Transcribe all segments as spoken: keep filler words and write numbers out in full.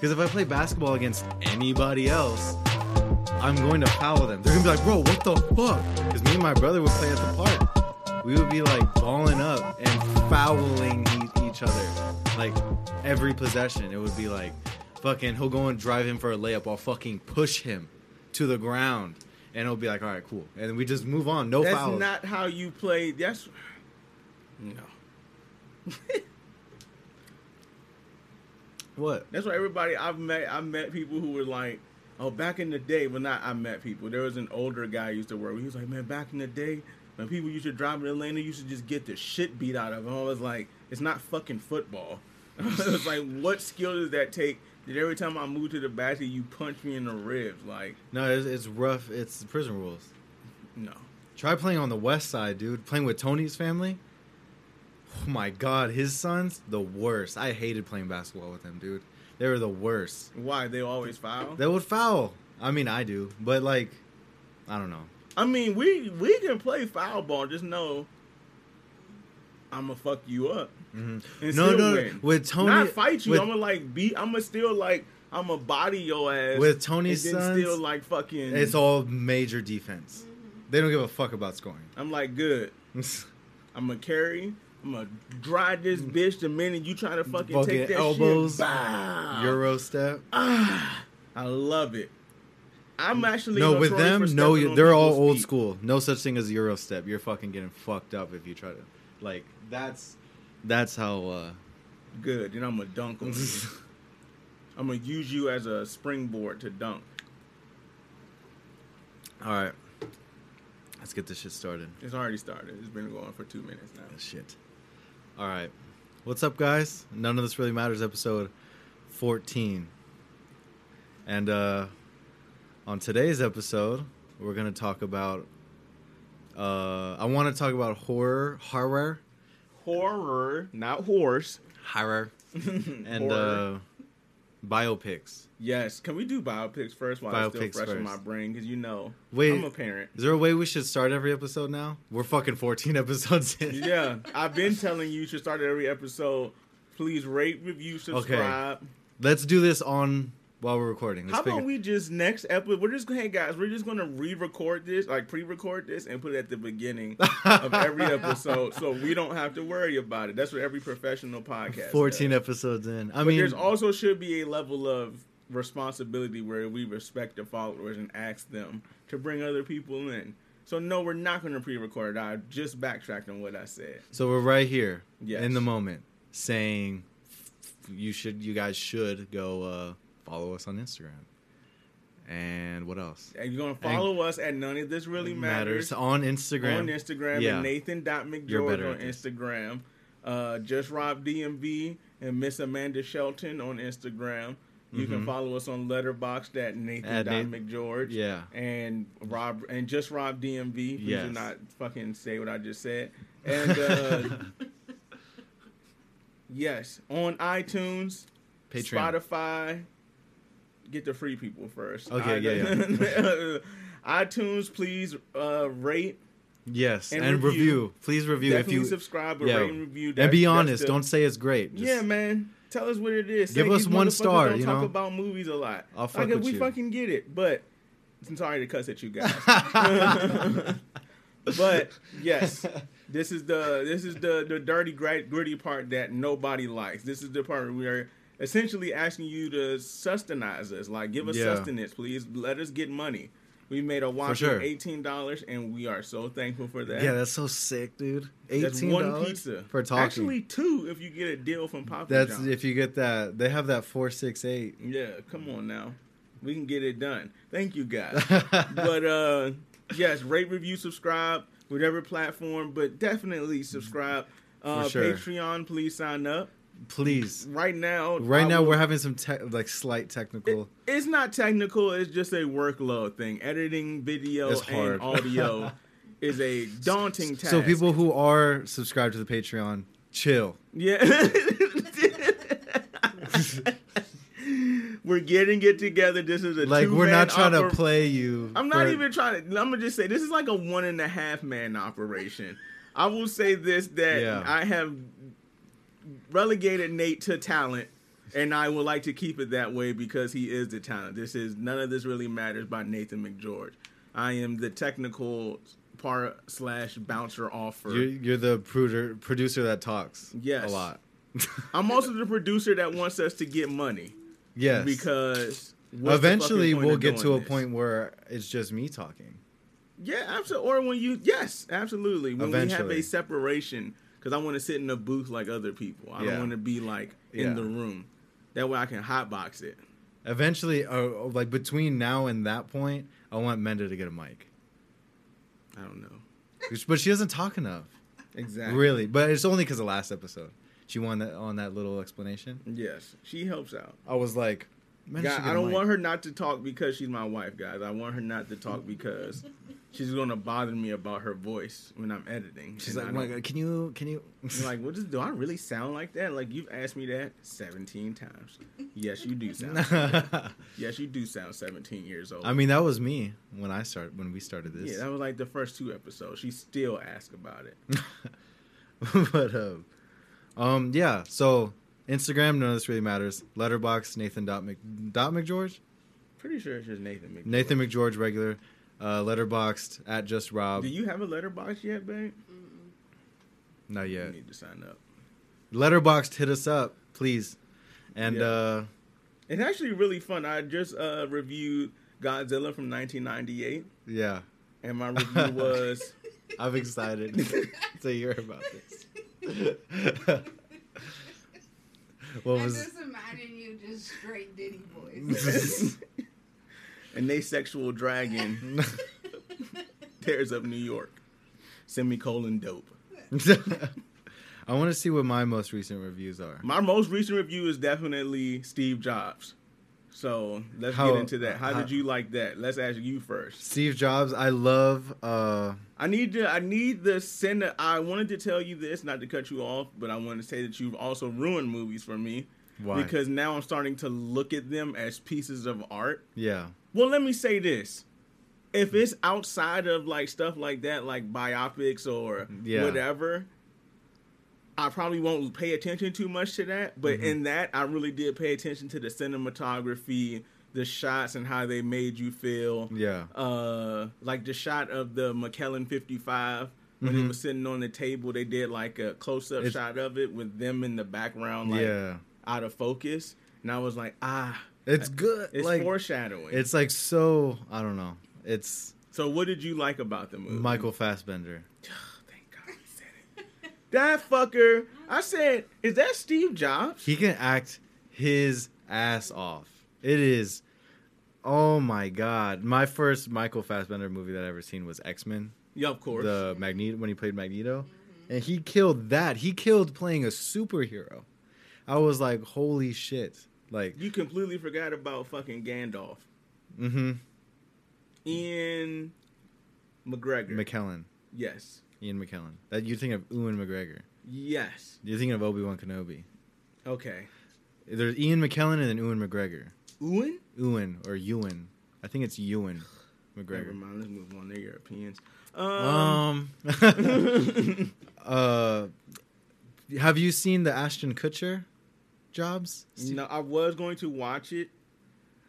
Because if I play basketball against anybody else, I'm going to foul them. They're going to be like, bro, what the fuck? Because me and my brother would play at the park. We would be like balling up and fouling each other. Like every possession, it would be like, fucking, he'll go and drive him for a layup. I'll fucking push him to the ground. And it'll be like, all right, cool. And we just move on. No fouls. That's not how you play. That's... No. What? That's why everybody I've met, I met people who were like, oh, back in the day, well, not I met people. There was an older guy I used to work with. He was like, man, back in the day, when people used to drive in the lane, they used to just get the shit beat out of them. I was like, it's not fucking football. I was like, what skill does that take? That every time I move to the basket, you punch me in the ribs. Like, no, it's, it's rough. It's prison rules. No. Try playing on the west side, dude. Playing with Tony's family. Oh, my God. His sons, the worst. I hated playing basketball with them, dude. They were the worst. Why? They always foul? They would foul. I mean, I do. But, like, I don't know. I mean, we, we can play foul ball. Just know I'm going to fuck you up. Mm-hmm. And no, no, win. With Tony... Not fight you. With, I'm going to, like, beat... I'm going to still, like... I'm going to body your ass. With Tony's and then sons... still, like, fucking... It's all major defense. They don't give a fuck about scoring. I'm like, good. I'm going to carry... I'm gonna drive this bitch the minute you try to fucking Bucket take that elbows, shit. Bow. Euro step. Ah, I love it. I'm actually no with them. No, they're all old feet. School. No such thing as Euro step. You're fucking getting fucked up if you try to. Like that's that's how. Uh, Good. Then I'm gonna dunk on you. I'm gonna use you as a springboard to dunk. All right, let's get this shit started. It's already started. It's been going for two minutes now. Shit. All right. What's up, guys? None of This Really Matters, episode fourteen. And uh, on today's episode, we're going to talk about... Uh, I want to talk about horror. Horror. Horror, not horse. Horror. And horror. Uh, biopics. Yes. Can we do biopics first while biopics it's still fresh in my brain? Because you know, wait, I'm a parent. Is there a way we should start every episode now? We're fucking fourteen episodes in. Yeah. I've been telling you, you should start every episode. Please rate, review, subscribe. Okay. Let's do this on while we're recording. Let's How about figure... we just next episode? We're just going hey guys, we're just going to re-record this, like pre-record this and put it at the beginning of every episode so we don't have to worry about it. That's what every professional podcast fourteen does. Episodes in. I but mean, there's also should be a level of responsibility where we respect the followers and ask them to bring other people in. So no, we're not going to pre-record it. I just backtracked on what I said. So we're right here yes. in the moment saying you should, you guys should go uh, follow us on Instagram. And what else? And you're going to follow and us at None of This Really Matters. matters. On Instagram. On Instagram. Yeah. And Nathan dot McGeorge on Instagram. Uh, just Rob D M V and Miss Amanda Shelton on Instagram. You mm-hmm. can follow us on Letterboxd at Nathan Dot McGeorge. Yeah. And Rob and just Rob D M V. Please yes. do not fucking say what I just said. And uh, yes. On iTunes, Patreon. Spotify. Get the free people first. Okay, I, yeah, yeah. iTunes, please uh, rate. Yes, and, and review. review. Please review. Definitely if you subscribe or yeah. rate and review. That, and be honest, the, don't say it's great. Just, yeah, man. Tell us what it is. Give Say, us one star. Don't you talk know? about movies a lot. I'll fuck like, with we you. fucking get it, but I'm sorry to cuss at you guys. But yes, this is the this is the the dirty gritty part that nobody likes. This is the part where we are essentially asking you to sustenance us, like give us yeah. sustenance, please. Let us get money. We made a whopping sure. eighteen dollars, and we are so thankful for that. Yeah, that's so sick, dude. eighteen dollars that's one pizza. For talking. Actually, two if you get a deal from Papa That's John's. If you get that. They have that four sixty-eight. Yeah, come on now. We can get it done. Thank you, guys. But, uh, yes, rate, review, subscribe, whatever platform, but definitely subscribe. Uh, sure. Patreon, please sign up. Please. Right now. Right I now, will, we're having some te- like slight technical. It, it's not technical. It's just a workload thing. Editing video and audio is a daunting task. So people who are subscribed to the Patreon, chill. Yeah. We're getting it together. This is a like two-man we're not trying oper- to play you. I'm not for... even trying to. I'm gonna just say this is like a one and a half man operation. I will say this that yeah. I have. Relegated Nate to talent And I would like to keep it that way because he is the talent. This is None of This Really Matters by Nathan McGeorge. I am the technical part slash bouncer offer. You're, you're the producer that talks yes. a lot. I'm also the producer that wants us to get money. Yes. Because eventually we'll get to a this? point where it's just me talking. Yeah, absolutely. Or when you, yes, absolutely. When eventually. we have a separation, because I want to sit in a booth like other people. I yeah. don't want to be like in yeah. the room. That way I can hotbox it. Eventually, uh, like between now and that point, I want Menda to get a mic. I don't know. But she doesn't talk enough. Exactly. Really. But it's only because of last episode. She won that on that little explanation. Yes. She helps out. I was like, man, God, I don't want her not to talk because she's my wife, guys. I want her not to talk because she's going to bother me about her voice when I'm editing. She's like, oh my God, can you, can you? I'm like, what is, do I really sound like that? Like, you've asked me that seventeen times. Yes, you do sound like Yes, you do sound seventeen years old. I mean, that was me when I started, when we started this. Yeah, that was like the first two episodes. She still asked about it. But, um. Um, yeah, so Instagram, None of This Really Matters. Letterboxd, Nathan dot Mc, dot McGeorge? Pretty sure it's just Nathan McGeorge. Nathan McGeorge, regular. Uh, Letterboxd, at Just Rob. Do you have a Letterboxd yet, babe? Mm-mm. Not yet. You need to sign up. Letterboxd, hit us up, please. And, yeah. uh... It's actually really fun. I just, uh, reviewed Godzilla from nineteen ninety-eight. Yeah. And my review was... I'm excited to hear about this. What was just imagining you just straight Diddy boys and they sexual dragon tears up New York semicolon dope. I want to see what my most recent reviews are. My most recent review is definitely Steve Jobs. So let's how, get into that. How, how did you like that? Let's ask you first. Steve Jobs, I love. Uh, I need to. I need the send. I wanted to tell you this, not to cut you off, but I want to say that you've also ruined movies for me. Why? Because now I'm starting to look at them as pieces of art. Yeah. Well, let me say this: if it's outside of like stuff like that, like biopics or yeah. whatever, I probably won't pay attention too much to that, but mm-hmm. in that, I really did pay attention to the cinematography, the shots, and how they made you feel. Yeah. Uh, like the shot of the McKellen fifty-five, when mm-hmm. it was sitting on the table, they did like a close-up it's, shot of it with them in the background, like yeah. out of focus. And I was like, ah. It's good. It's like, foreshadowing. It's like so, I don't know. It's. So what did you like about the movie? Michael Fassbender. That fucker, I said, is that Steve Jobs? He can act his ass off. It is, oh my God. My first Michael Fassbender movie that I've ever seen was X-Men. Yeah, of course. The Magneto, when he played Magneto. Mm-hmm. And he killed that. He killed playing a superhero. I was like, holy shit. Like you completely forgot about fucking Gandalf. Mm-hmm. Ian McGregor. McKellen. Yes. Ian McKellen. That you think of Ewan McGregor. Yes. You're thinking of Obi-Wan Kenobi. Okay. There's Ian McKellen and then Ewan McGregor. Ewan? Ewan or Ewan. I think it's Ewan McGregor. Never mind. Let's move on. They're Europeans. Um. um uh, have you seen the Ashton Kutcher Jobs? No, I was going to watch it,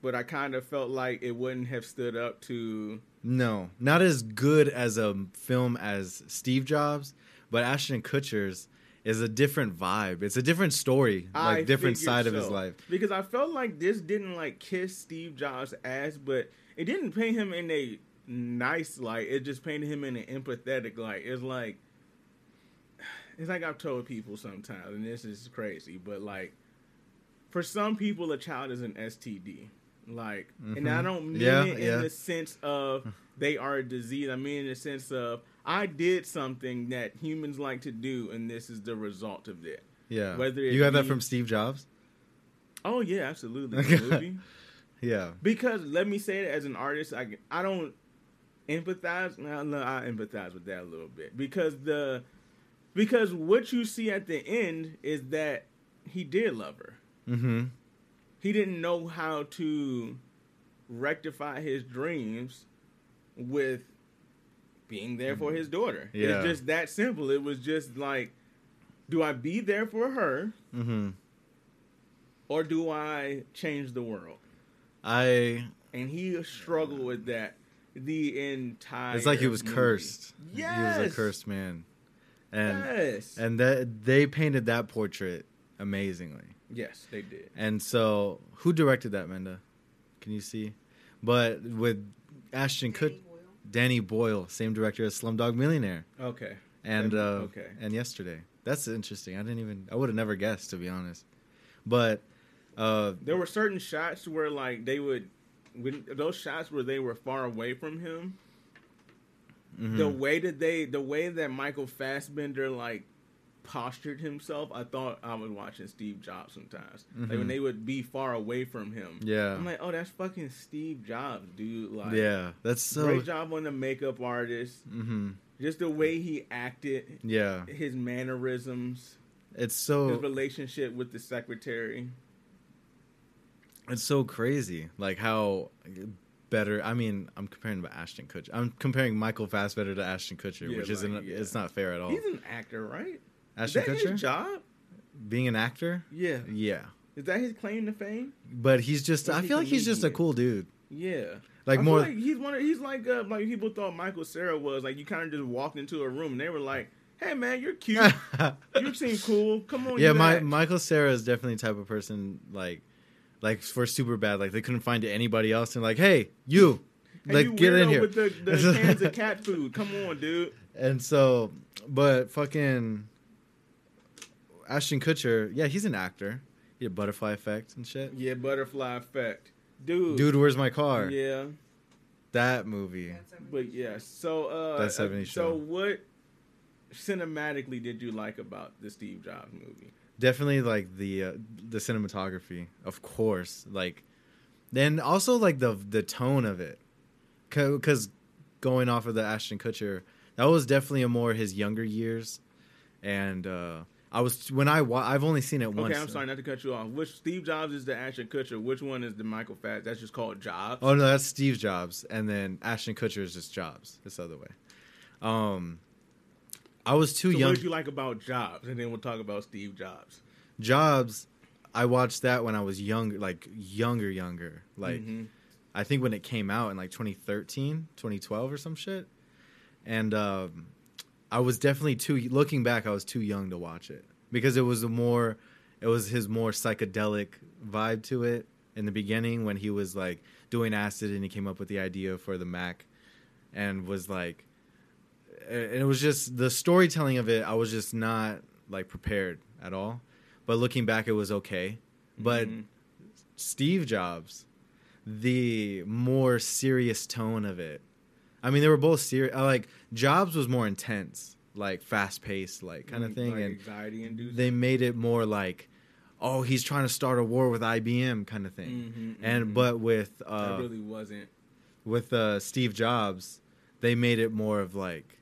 but I kind of felt like it wouldn't have stood up to. No, not as good as a film as Steve Jobs, but Ashton Kutcher's is a different vibe. It's a different story, like I different side so. of his life. Because I felt like this didn't like kiss Steve Jobs' ass, but it didn't paint him in a nice light. It just painted him in an empathetic light. It's like it's like I've told people sometimes, and this is crazy, but like for some people, a child is an S T D. Like, mm-hmm. and I don't mean yeah, it in yeah. the sense of they are a disease. I mean in the sense of I did something that humans like to do, and this is the result of it. Yeah. Whether it you have be, that from Steve Jobs? Oh, yeah, absolutely. The movie. Yeah. Because let me say it as an artist, I, I don't empathize. No, no, I empathize with that a little bit. Because the because what you see at the end is that he did love her. Mm-hmm. He didn't know how to rectify his dreams with being there for his daughter. Yeah. It's just that simple. It was just like, do I be there for her? Mm-hmm. or do I change the world? I and he struggled with that the entire. It's like he was movie. cursed. Yes, he was a cursed man. And, yes, and that they painted that portrait amazingly. Yes, they did. And so, who directed that, Menda? Can you see? But with Ashton Kutcher, Danny Boyle, same director as Slumdog Millionaire. Okay. And uh, okay. And Yesterday. That's interesting. I didn't even. I would have never guessed, to be honest. But uh, there were certain shots where, like, they would, when those shots where they were far away from him. Mm-hmm. The way that they, the way that Michael Fassbender, like, postured himself, I thought I was watching Steve Jobs sometimes. Mm-hmm. Like, when they would be far away from him. Yeah. I'm like, oh, that's fucking Steve Jobs, dude. Like, yeah, that's so... Great job on the makeup artist. Mm-hmm. Just the way he acted. Yeah. His mannerisms. It's so... His relationship with the secretary. It's so crazy. Like, how... Better. I mean, I'm comparing to Ashton Kutcher. I'm comparing Michael Fassbender to Ashton Kutcher, yeah, which isn't. Like, yeah. It's not fair at all. He's an actor, right? Ashton Kutcher. Is that his job? Being an actor. Yeah. Yeah. Is that his claim to fame? But he's just. I feel like he's just a cool dude. Yeah. Like I more. Like he's one. Of, he's like uh, like people thought Michael Cera was. Like you kind of just walked into a room and they were like, "Hey man, you're cute. You seem cool. Come on." Yeah, my, Michael Cera is definitely the type of person like. Like, for Superbad, like, they couldn't find anybody else. And, like, hey, you, hey, like, you get in here. With the, the cans of cat food. Come on, dude. And so, but fucking Ashton Kutcher, yeah, he's an actor. He had Butterfly Effect and shit. Yeah, Butterfly Effect. Dude. Dude, Where's My Car? Yeah. That movie. But, yeah, so, uh, that seventies show. So what cinematically did you like about the Steve Jobs movie? Definitely, like, the uh, the cinematography, of course. Like, then also, like, the the tone of it. Because going off of the Ashton Kutcher, that was definitely a more his younger years. And uh, I was, when I, wa- I've only seen it okay, once. Okay, I'm sorry, not to cut you off. Which Steve Jobs is the Ashton Kutcher? Which one is the Michael Fass? That's just called Jobs? Oh, no, that's Steve Jobs. And then Ashton Kutcher is just Jobs. This other way. Um... I was too so young. What did you like about Jobs? And then we'll talk about Steve Jobs. Jobs, I watched that when I was younger, like younger, younger. Like, mm-hmm. I think when it came out in like twenty thirteen, twenty twelve or some shit. And um, I was definitely too, looking back, I was too young to watch it. Because it was a more, it was his more psychedelic vibe to it in the beginning when he was like doing acid and he came up with the idea for the Mac and was like, and it was just the storytelling of it. I was just not like prepared at all. But looking back, it was okay. But mm-hmm. Steve Jobs, the more serious tone of it. I mean, they were both serious. Like Jobs was more intense, like fast paced, like kind of thing. Like and anxiety inducing. They made it more like, oh, he's trying to start a war with I B M kind of thing. Mm-hmm, and mm-hmm. But with uh, that really wasn't with uh, Steve Jobs. They made it more of like.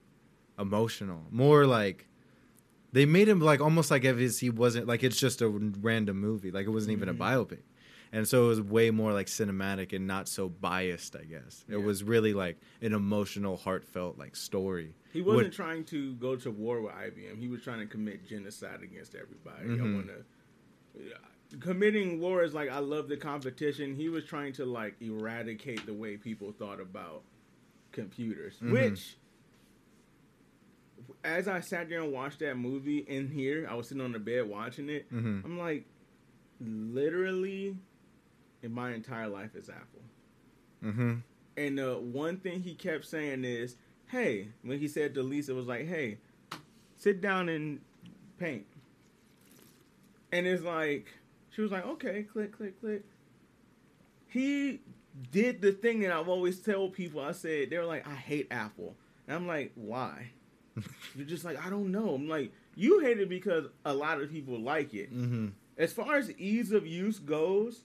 Emotional, more like they made him like almost like if he wasn't like it's just a random movie, like it wasn't even mm-hmm. a biopic, and so it was way more like cinematic and not so biased. I guess yeah. It was really like an emotional, heartfelt like story. He wasn't what, trying to go to war with I B M. He was trying to commit genocide against everybody. Mm-hmm. I want to committing war is like I love the competition. He was trying to like eradicate the way people thought about computers, mm-hmm. which. As I sat there and watched that movie in here, I was sitting on the bed watching it. Mm-hmm. I'm like, literally, in my entire life is Apple. Mm-hmm. And uh, one thing he kept saying is, hey, when he said to Lisa, it was like, hey, sit down and paint. And it's like, she was like, okay, click, click, click. He did the thing that I've always told people. I said, they were like, I hate Apple. And I'm like, why? You're just like, I don't know. I'm like, you hate it because a lot of people like it. Mm-hmm. As far as ease of use goes,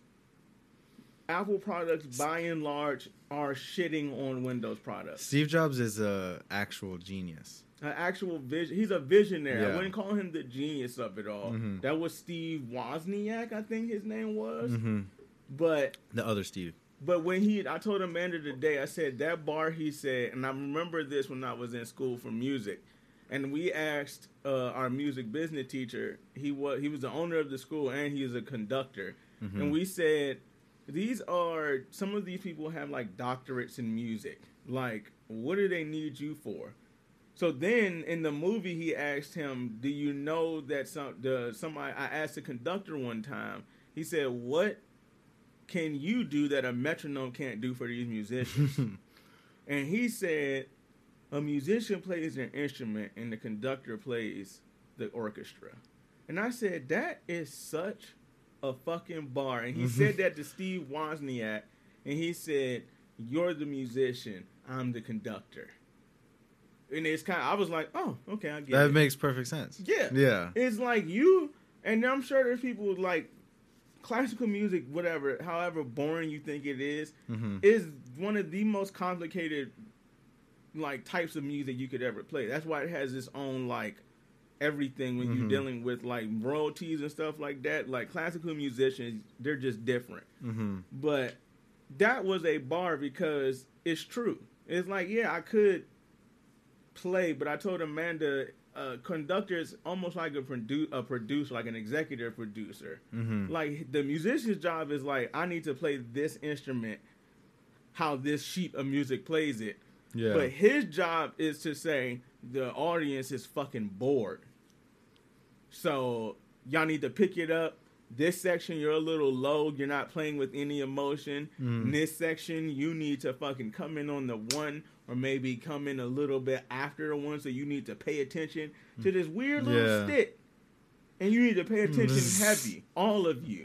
Apple products, by and large, are shitting on Windows products. Steve Jobs is an actual genius. An actual vision. He's a visionary. Yeah. I wouldn't call him the genius of it all. Mm-hmm. That was Steve Wozniak, I think his name was. Mm-hmm. But the other Steve. But when he, I told Amanda today, I said, that bar he said, and I remember this when I was in school for music, and we asked uh, our music business teacher, he was, he was the owner of the school, and he was a conductor, Mm-hmm. And we said, these are, some of these people have like doctorates in music. Like, what do they need you for? So then in the movie, he asked him, do you know that some, the, somebody, I asked the conductor one time, he said, what can you do that a metronome can't do for these musicians? And he said, a musician plays their instrument and the conductor plays the orchestra. And I said, that is such a fucking bar. And he said that to Steve Wozniak, and he said, you're the musician, I'm the conductor. And it's kind of, I was like, oh, okay, I get that it. That makes perfect sense. Yeah. Yeah. It's like you, and I'm sure there's people like, classical music, whatever, however boring you think it is, mm-hmm. is one of the most complicated like types of music you could ever play. That's why it has its own like everything when mm-hmm. you're dealing with like royalties and stuff like that. Like classical musicians, they're just different. Mm-hmm. But that was a bar because it's true. It's like, yeah, I could play, but I told Amanda, Uh, conductor is almost like a, produ- a producer, like an executive producer. Mm-hmm. Like the musician's job is like, I need to play this instrument, how this sheet of music plays it. Yeah. But his job is to say the audience is fucking bored, so y'all need to pick it up. This section you're a little low, you're not playing with any emotion. Mm. In this section you need to fucking come in on the one, or maybe come in a little bit after the one, so you need to pay attention to this weird little yeah. stick. And you need to pay attention heavy, all of you.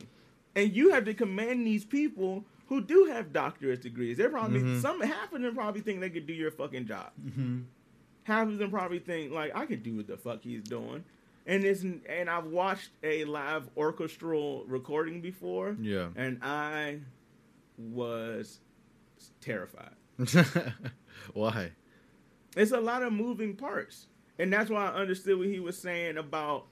And you have to command these people who do have doctorate degrees. They're probably, mm-hmm. some, half of them probably think they could do your fucking job. Mm-hmm. Half of them probably think, like, I could do what the fuck he's doing. And it's, and I've watched a live orchestral recording before. Yeah. And I was terrified. Why? It's a lot of moving parts, and that's why I understood what he was saying about,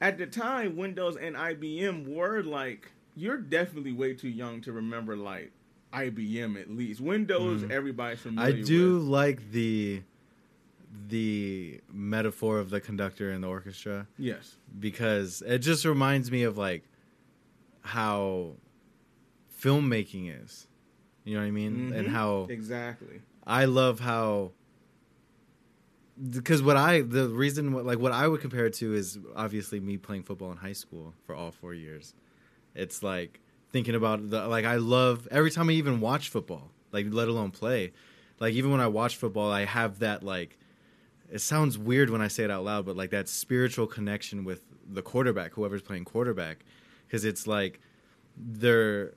at the time, Windows and I B M were like, you're definitely way too young to remember like I B M, at least Windows. Mm. Everybody's familiar. I do with. like the the metaphor of the conductor and the orchestra. Yes, because it just reminds me of like how filmmaking is. You know what I mean? Mm-hmm. And how... Exactly. I love how... Because what I... The reason... What, like, what I would compare it to is obviously me playing football in high school for all four years. It's like thinking about... the Like, I love... Every time I even watch football, like, let alone play, like, even when I watch football, I have that, like... It sounds weird when I say it out loud, but, like, that spiritual connection with the quarterback, whoever's playing quarterback. Because it's like they're...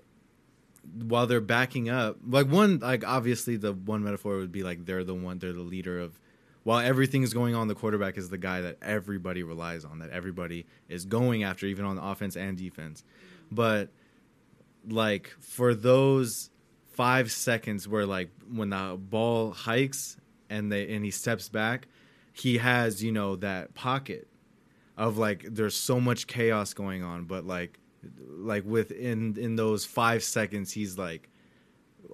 while they're backing up, like one, like obviously the one metaphor would be like they're the one, they're the leader of, while everything is going on, the quarterback is the guy that everybody relies on, that everybody is going after, even on the offense and defense. But like for those five seconds where like when the ball hikes and they, and he steps back, he has, you know, that pocket of like, there's so much chaos going on, but like, like within in those five seconds, he's like,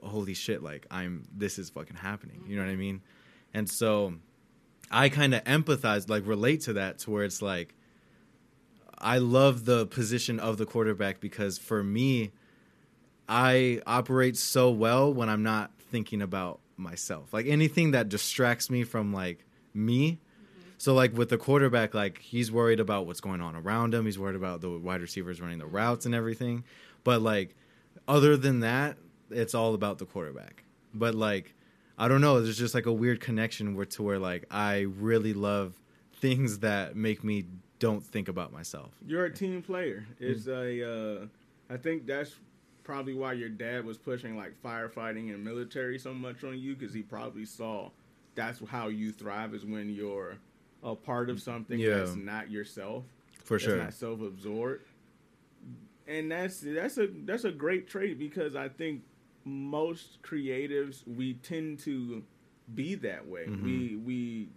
holy shit, like I'm, this is fucking happening. You know what I mean? And so I kind of empathize, like relate to that, to where it's like, I love the position of the quarterback because for me, I operate so well when I'm not thinking about myself, like anything that distracts me from like me. So, like, with the quarterback, like, he's worried about what's going on around him. He's worried about the wide receivers running the routes and everything. But, like, other than that, it's all about the quarterback. But, like, I don't know. There's just, like, a weird connection where, to where, like, I really love things that make me don't think about myself. You're a team player. It's mm-hmm. a, uh, I think that's probably why your dad was pushing, like, firefighting and military so much on you, because he probably saw that's how you thrive, is when you're a part of something yeah. that's not yourself, for sure, that's not self-absorbed. And that's that's a that's a great trait, because I think most creatives, we tend to be that way. Mm-hmm. We we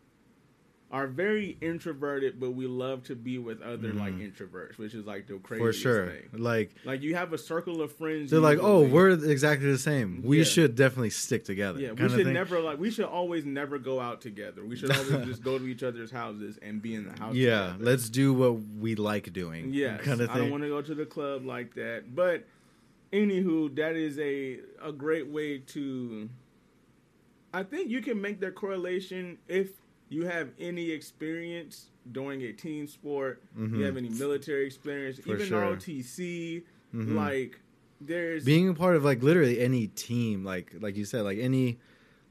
are very introverted, but we love to be with other mm. like introverts, which is like the craziest For sure. thing. Like, like you have a circle of friends. They're usually. like, oh, we're exactly the same. We yeah. should definitely stick together. Yeah, we should never like we should always never go out together. We should always just go to each other's houses and be in the house. Yeah, together. Let's do what we like doing. Yeah, kind of thing. I don't want to go to the club like that. But anywho, that is a a great way to. I think you can make that correlation if. You have any experience doing a team sport? Mm-hmm. You have any military experience? For even sure. R O T C, mm-hmm. like there's being a part of like literally any team, like like you said, like any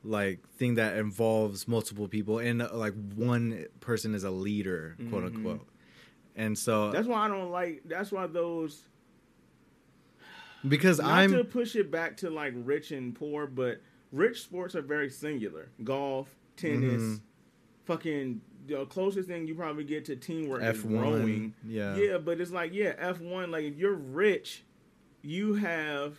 like thing that involves multiple people and uh, like one person is a leader, quote mm-hmm. unquote. And so that's why I don't like. That's why those because not I'm to push it back to like rich and poor, but rich sports are very singular: golf, tennis. Mm-hmm. Fucking the closest thing you probably get to teamwork F one. Is rowing. Yeah. Yeah, but it's like, yeah, F one, like, if you're rich, you have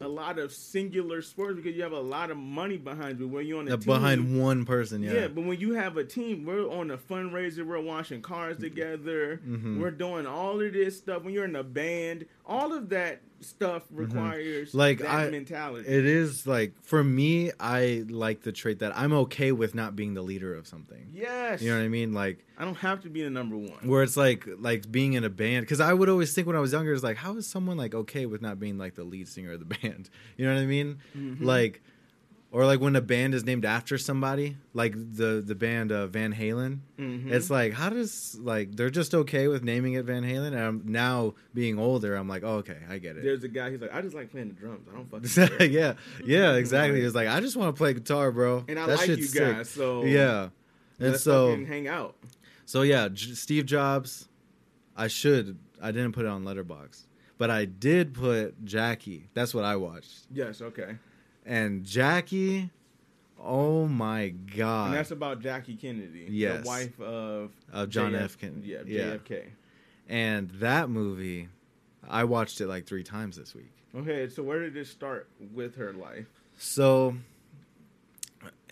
a lot of singular sports because you have a lot of money behind you. When you're on a uh, team. Behind one person, yeah. Yeah, but when you have a team, we're on a fundraiser, we're washing cars together, mm-hmm. we're doing all of this stuff. When you're in a band, all of that stuff requires mm-hmm. like that I, mentality. It is like for me, I like the trait that I'm okay with not being the leader of something. Yes, you know what I mean. Like I don't have to be the number one. Where it's like like being in a band because I would always think when I was younger is like how is someone like okay with not being like the lead singer of the band? You know what I mean? Mm-hmm. Like or like when a band is named after somebody like the the band uh, Van Halen. Mm-hmm. It's like how does like they're just okay with naming it Van Halen, and I'm now being older I'm like, oh, okay, I get it. There's a guy he's like, I just like playing the drums, I don't fucking care. yeah yeah exactly. He's like, I just want to play guitar, bro, and I that like you guys sick. So yeah, and let's so hang out. So yeah, J- Steve Jobs. I should I didn't put it on Letterboxd, but I did put Jackie. That's what I watched. Yes, okay. And Jackie, oh my God! And that's about Jackie Kennedy, yes. the wife of uh, John J F- F. Kennedy, yeah, J F K. Yeah. And that movie, I watched it like three times this week. Okay, so where did it start with her life? So,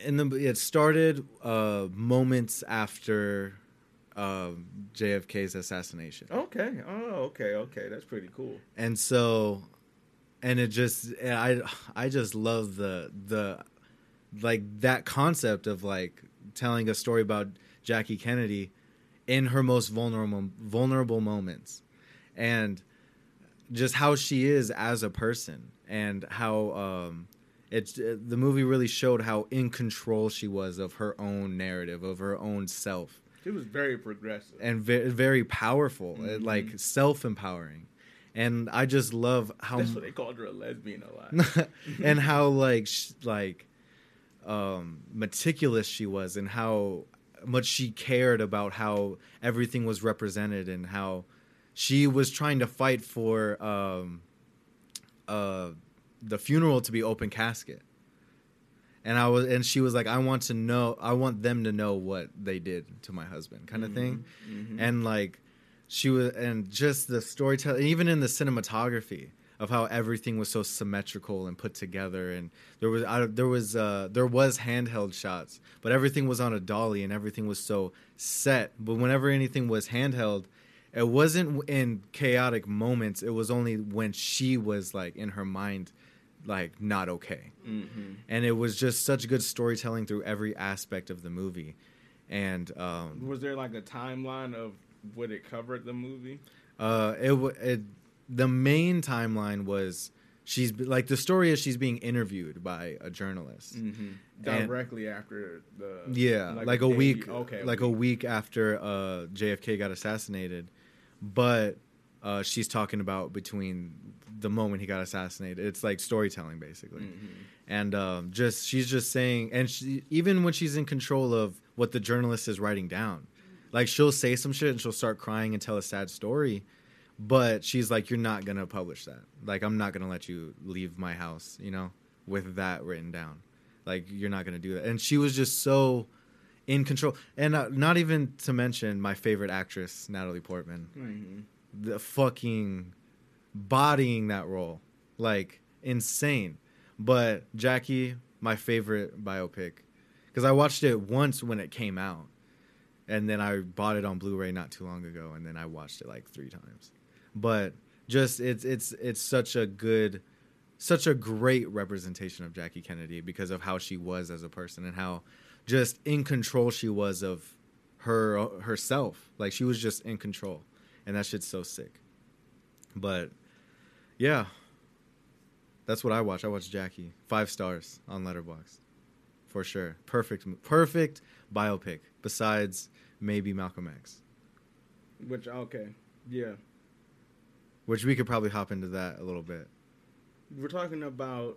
in the it started uh, moments after uh, J F K's assassination. Okay. Oh, okay, okay, that's pretty cool. And so. And it just, I, I just love the, the, like that concept of like telling a story about Jackie Kennedy in her most vulnerable, vulnerable moments and just how she is as a person and how, um, it's, the movie really showed how in control she was of her own narrative, of her own self. It was very progressive and very, very powerful, mm-hmm. like self-empowering. And I just love how that's what they called her a lesbian a lot, and how like sh- like um, meticulous she was, and how much she cared about how everything was represented, and how she was trying to fight for um, uh, the funeral to be open casket. And I was, and she was like, I want to know, I want them to know what they did to my husband, kind of mm-hmm. thing, mm-hmm. and like. She was, and just the storytelling, even in the cinematography of how everything was so symmetrical and put together, and there was I, there was uh, there was handheld shots, but everything was on a dolly, and everything was so set. But whenever anything was handheld, it wasn't in chaotic moments. It was only when she was like in her mind, like not okay, mm-hmm. and it was just such good storytelling through every aspect of the movie. And um, was there like a timeline of? Would it cover the movie? Uh, it, w- it the main timeline was she's like the story is she's being interviewed by a journalist mm-hmm. directly and, after the yeah like, like a week okay, like a week, week after uh, J F K got assassinated, but uh, she's talking about between the moment he got assassinated. It's like storytelling basically, mm-hmm. and um, just she's just saying, and she, even when she's in control of what the journalist is writing down. Like, she'll say some shit, and she'll start crying and tell a sad story. But she's like, you're not going to publish that. Like, I'm not going to let you leave my house, you know, with that written down. Like, you're not going to do that. And she was just so in control. And uh, not even to mention my favorite actress, Natalie Portman. Mm-hmm. The fucking bodying that role. Like, insane. But Jackie, my favorite biopic. Because I watched it once when it came out. And then I bought it on Blu-ray not too long ago, and then I watched it like three times. But just it's it's it's such a good, such a great representation of Jackie Kennedy because of how she was as a person and how just in control she was of her herself. Like she was just in control, and that shit's so sick. But yeah, that's what I watch. I watch Jackie. Five stars on Letterboxd. For sure. Perfect, perfect biopic. Besides maybe Malcolm X. Which, okay. Yeah. Which we could probably hop into that a little bit. We're talking about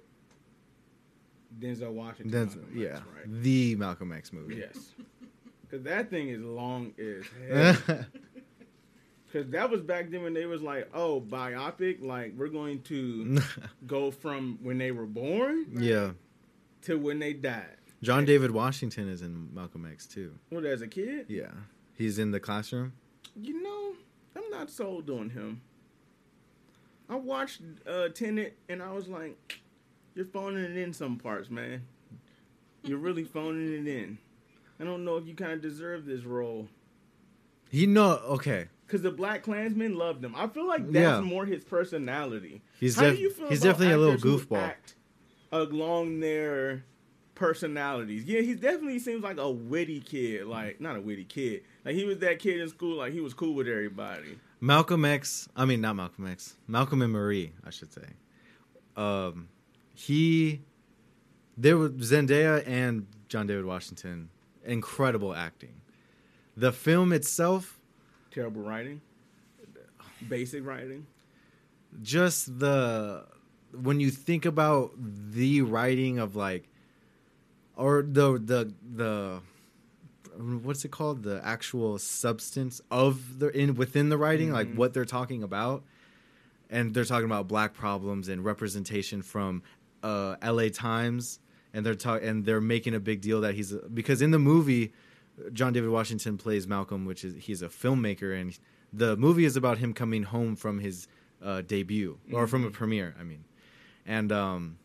Denzel Washington. Denzel, Malcolm yeah. X, right? The Malcolm X movie. Yes. Because that thing is long as hell. Because that was back then when they was like, oh, biopic, like, we're going to go from when they were born yeah, to when they died. John David Washington is in Malcolm X, too. Well, as a kid? Yeah. He's in the classroom? You know, I'm not sold on him. I watched uh, Tenet, and I was like, you're phoning it in some parts, man. You're really phoning it in. I don't know if you kind of deserve this role. He know, okay. Because the Black Klansmen loved him. I feel like that's yeah. more his personality. He's How def- do you feel he's about definitely a little goofball. Act along their personalities. Yeah, he definitely seems like a witty kid. Like, not a witty kid. Like, he was that kid in school. Like, he was cool with everybody. Malcolm X. I mean, not Malcolm X. Malcolm and Marie, I should say. Um, he... There were Zendaya and John David Washington. Incredible acting. The film itself... Terrible writing, basic writing. Just the when you think about the writing of like, or the the the what's it called? The actual substance of the in within the writing, mm-hmm. like what they're talking about, and they're talking about Black problems and representation from uh, L A Times, and they're talking and they're making a big deal that he's because in the movie. John David Washington plays Malcolm, which is he's a filmmaker, and the movie is about him coming home from his uh, debut or mm-hmm. from a premiere. I mean, and um,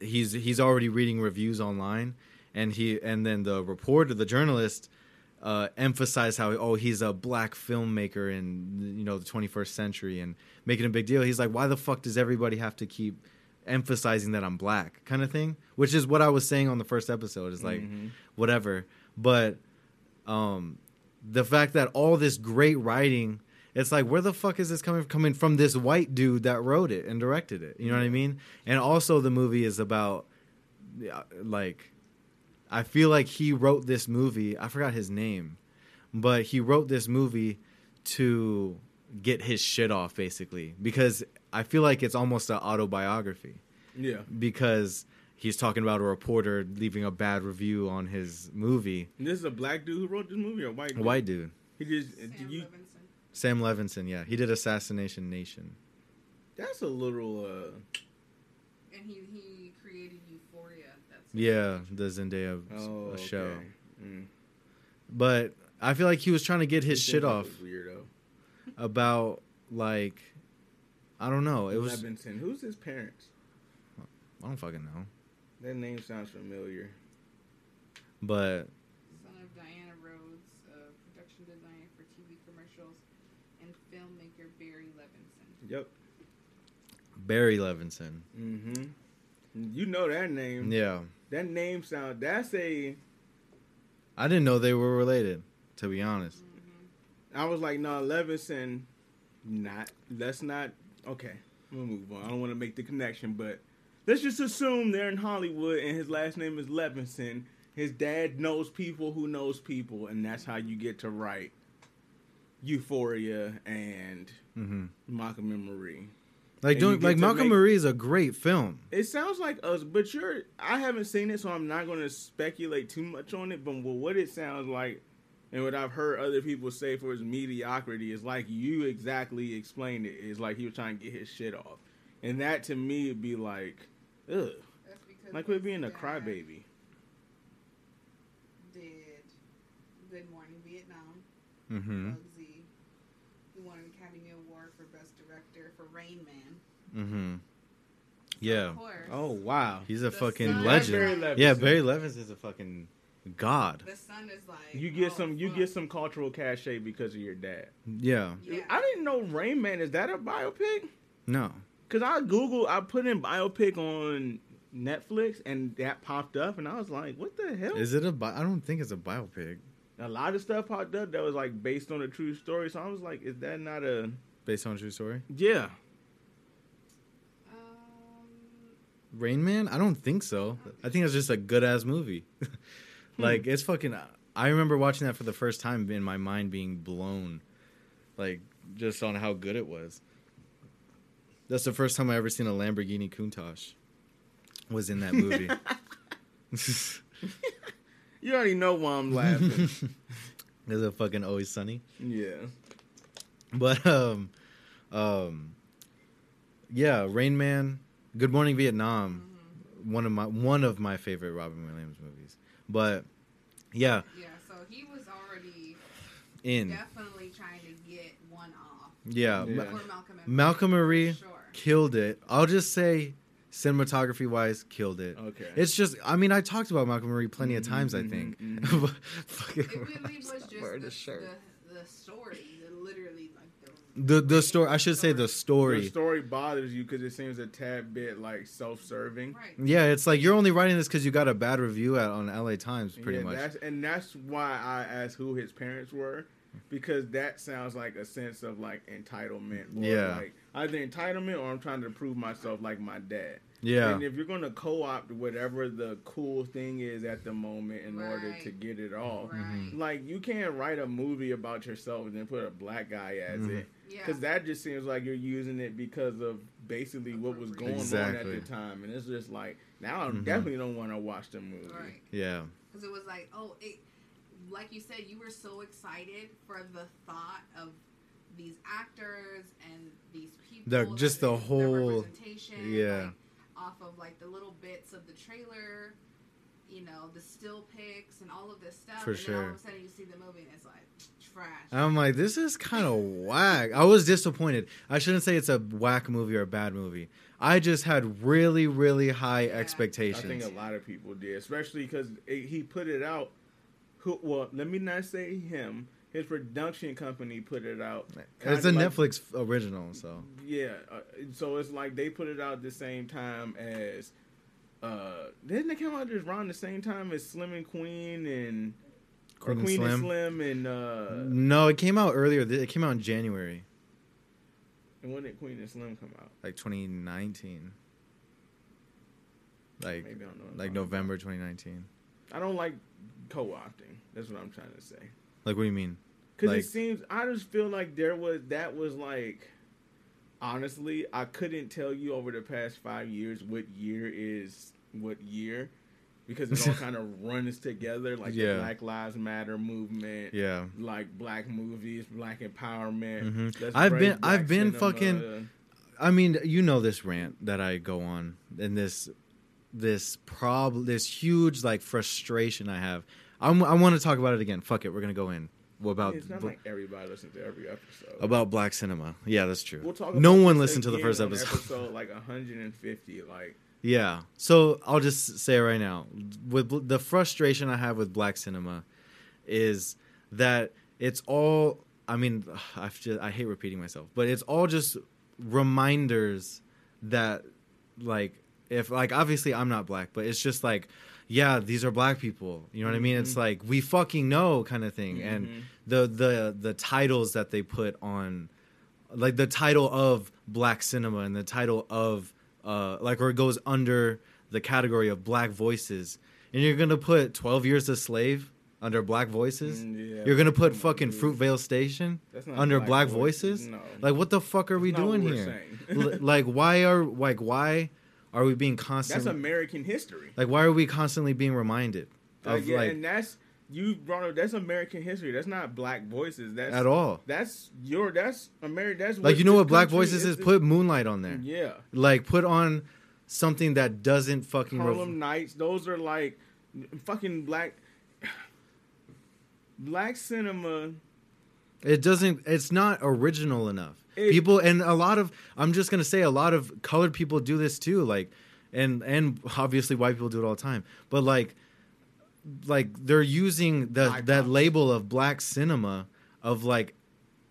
he's he's already reading reviews online, and he and then the reporter, the journalist, uh, emphasized how oh he's a Black filmmaker in you know the twenty-first century and making a big deal. He's like, why the fuck does everybody have to keep emphasizing that I'm Black, kind of thing? Which is what I was saying on the first episode. It's like mm-hmm. whatever. But um, the fact that all this great writing, it's like, where the fuck is this coming from? Coming from this white dude that wrote it and directed it. You know what I mean? And also the movie is about, like, I feel like he wrote this movie. I forgot his name. But he wrote this movie to get his shit off, basically. Because I feel like it's almost an autobiography. Yeah. Because... He's talking about a reporter leaving a bad review on his movie. And this is a Black dude who wrote this movie, or a white dude? A white dude. He just, Sam did you... Levinson. Sam Levinson, yeah. He did Assassination Nation. That's a little... Uh... And he, he created Euphoria. That's yeah, the Zendaya oh, okay. show. Mm. But I feel like he was trying to get his he shit off. Weirdo. About, like... I don't know. It was Levinson. Who's his parents? I don't fucking know. That name sounds familiar. But... Son of Diana Rhodes, uh, production designer for T V commercials, and filmmaker Barry Levinson. Yep. Barry Levinson. Mm-hmm. You know that name. Yeah. That name sounds... That's a... I didn't know they were related, to be honest. Mm-hmm. I was like, no, Levinson... Not... That's not... Okay. I'm gonna move on. I don't want to make the connection, but... Let's just assume they're in Hollywood and his last name is Levinson. His dad knows people who knows people, and that's how you get to write Euphoria and mm-hmm. Malcolm and Marie. Like, don't, like Malcolm and Marie is a great film. It sounds like us, but you're. I haven't seen it, so I'm not going to speculate too much on it. But what it sounds like, and what I've heard other people say for his mediocrity, is like you exactly explained it. It's like he was trying to get his shit off, and that to me would be like. Ugh. Like we're being a crybaby. Did Good Morning Vietnam. Mm-hmm. Bugsy. He won an Academy Award for Best Director for Rain Man. Mm-hmm. Yeah. So of course, oh wow. He's a fucking legend. Barry yeah, Barry Levinson is a fucking God. The son is like you get oh, some you fuck. get some cultural cachet because of your dad. Yeah. yeah. I didn't know Rain Man, is that a biopic? No. Cause I Googled, I put in biopic on Netflix and that popped up and I was like, what the hell? Is it a bi- I don't think it's a biopic. A lot of stuff popped up that was like based on a true story. So I was like, is that not a based on a true story? Yeah. Um, Rain Man? I don't think so. I think it's just a good ass movie. Like, it's fucking... I remember watching that for the first time and my mind being blown. Like, just on how good it was. That's the first time I ever seen a Lamborghini Countach was in that movie. You already know why I'm laughing. There's a fucking Always Sunny. Yeah. But, um... um, yeah, Rain Man, Good Morning Vietnam, mm-hmm. one of my one of my favorite Robin Williams movies. But, yeah. Yeah, so he was already in. Definitely trying to get one off. Yeah. yeah. Malcolm, Malcolm Marie sure. killed it. I'll just say, cinematography-wise, killed it. Okay. It's just, I mean, I talked about Malcolm Marie plenty of times, mm-hmm, I think. Mm-hmm. but, fucking it really was just the, the, the story, the literally, like, The the story, I should say the story. The story bothers you because it seems a tad bit, like, self-serving. Right. Yeah, it's like, you're only writing this because you got a bad review out on L A Times, pretty yeah, much. That's, and that's why I asked who his parents were, because that sounds like a sense of, like, entitlement. Or yeah. Like, either entitlement or I'm trying to prove myself like my dad. Yeah. And if you're going to co-opt whatever the cool thing is at the moment in right. order to get it off, right. like, you can't write a movie about yourself and then put a black guy as mm-hmm. it. Because yeah. that just seems like you're using it because of basically what was going exactly. on at the time. And it's just like, now I mm-hmm. definitely don't want to watch the movie. Right. Yeah. Because it was like, oh, it, like you said, you were so excited for the thought of these actors and these people. The, just the whole. Representation. Yeah. Like, off of, like, the little bits of the trailer, you know, the still pics and all of this stuff. For and sure. And all of a sudden you see the movie and it's like, trash. I'm like, this is kind of whack. I was disappointed. I shouldn't say it's a whack movie or a bad movie. I just had really, really high yeah. expectations. I think a lot of people did, especially because he put it out. Who? Well, let me not say him. His production company put it out. It's a like, Netflix original, so. Yeah, uh, so it's like they put it out the same time as... Uh, didn't they come out just around the same time as Slim and Queen and... Queen, Queen and Slim and... Uh, no, it came out earlier. It came out in January. And when did Queen and Slim come out? Like twenty nineteen. Like, Maybe I don't know like November twenty nineteen. I don't like co-opting. That's what I'm trying to say. Like, what do you mean? Because like, it seems... I just feel like there was... That was, like... Honestly, I couldn't tell you over the past five years what year is what year. Because it all kind of runs together. Like, yeah. the Black Lives Matter movement. Yeah. Like, black movies, black empowerment. Mm-hmm. I've been... I've been cinema. fucking... I mean, you know this rant that I go on. And this... This problem... This huge, like, frustration I have... I'm, I want to talk about it again. Fuck it. We're going to go in. What about it's not bl- like everybody listens to every episode. About black cinema. Yeah, that's true. We'll talk about no one listened to the first episode. episode. Like one hundred fifty. Like Yeah. So I'll just say it right now. With bl- the frustration I have with black cinema is that it's all... I mean, I've just, I hate repeating myself. But it's all just reminders that, like... if like obviously I'm not black. But it's just like... yeah, these are black people. You know what mm-hmm. I mean? It's like, we fucking know kind of thing. Mm-hmm. And the, the the titles that they put on, like the title of black cinema and the title of, uh, like, or it goes under the category of black voices. And you're going to put twelve Years a Slave under black voices? Mm, yeah, you're going to put fucking dude. Fruitvale Station under black, black voices? voice. No. Like, what the fuck are That's we doing here? L- like, why are, like, why... Are we being constantly... That's American history. Like, why are we constantly being reminded of, uh, yeah, like... And that's... You brought up... That's American history. That's not black voices. That's... At all. That's your... That's... Ameri- that's like, you know what black voices is? is? Put Moonlight on there. Yeah. Like, put on something that doesn't fucking... Harlem rev- Nights. Those are, like, fucking black... Black cinema... It doesn't... It's not original enough. It, people and a lot of I'm just gonna say a lot of colored people do this too, like, and and obviously white people do it all the time. But like, like they're using the that label of black cinema of like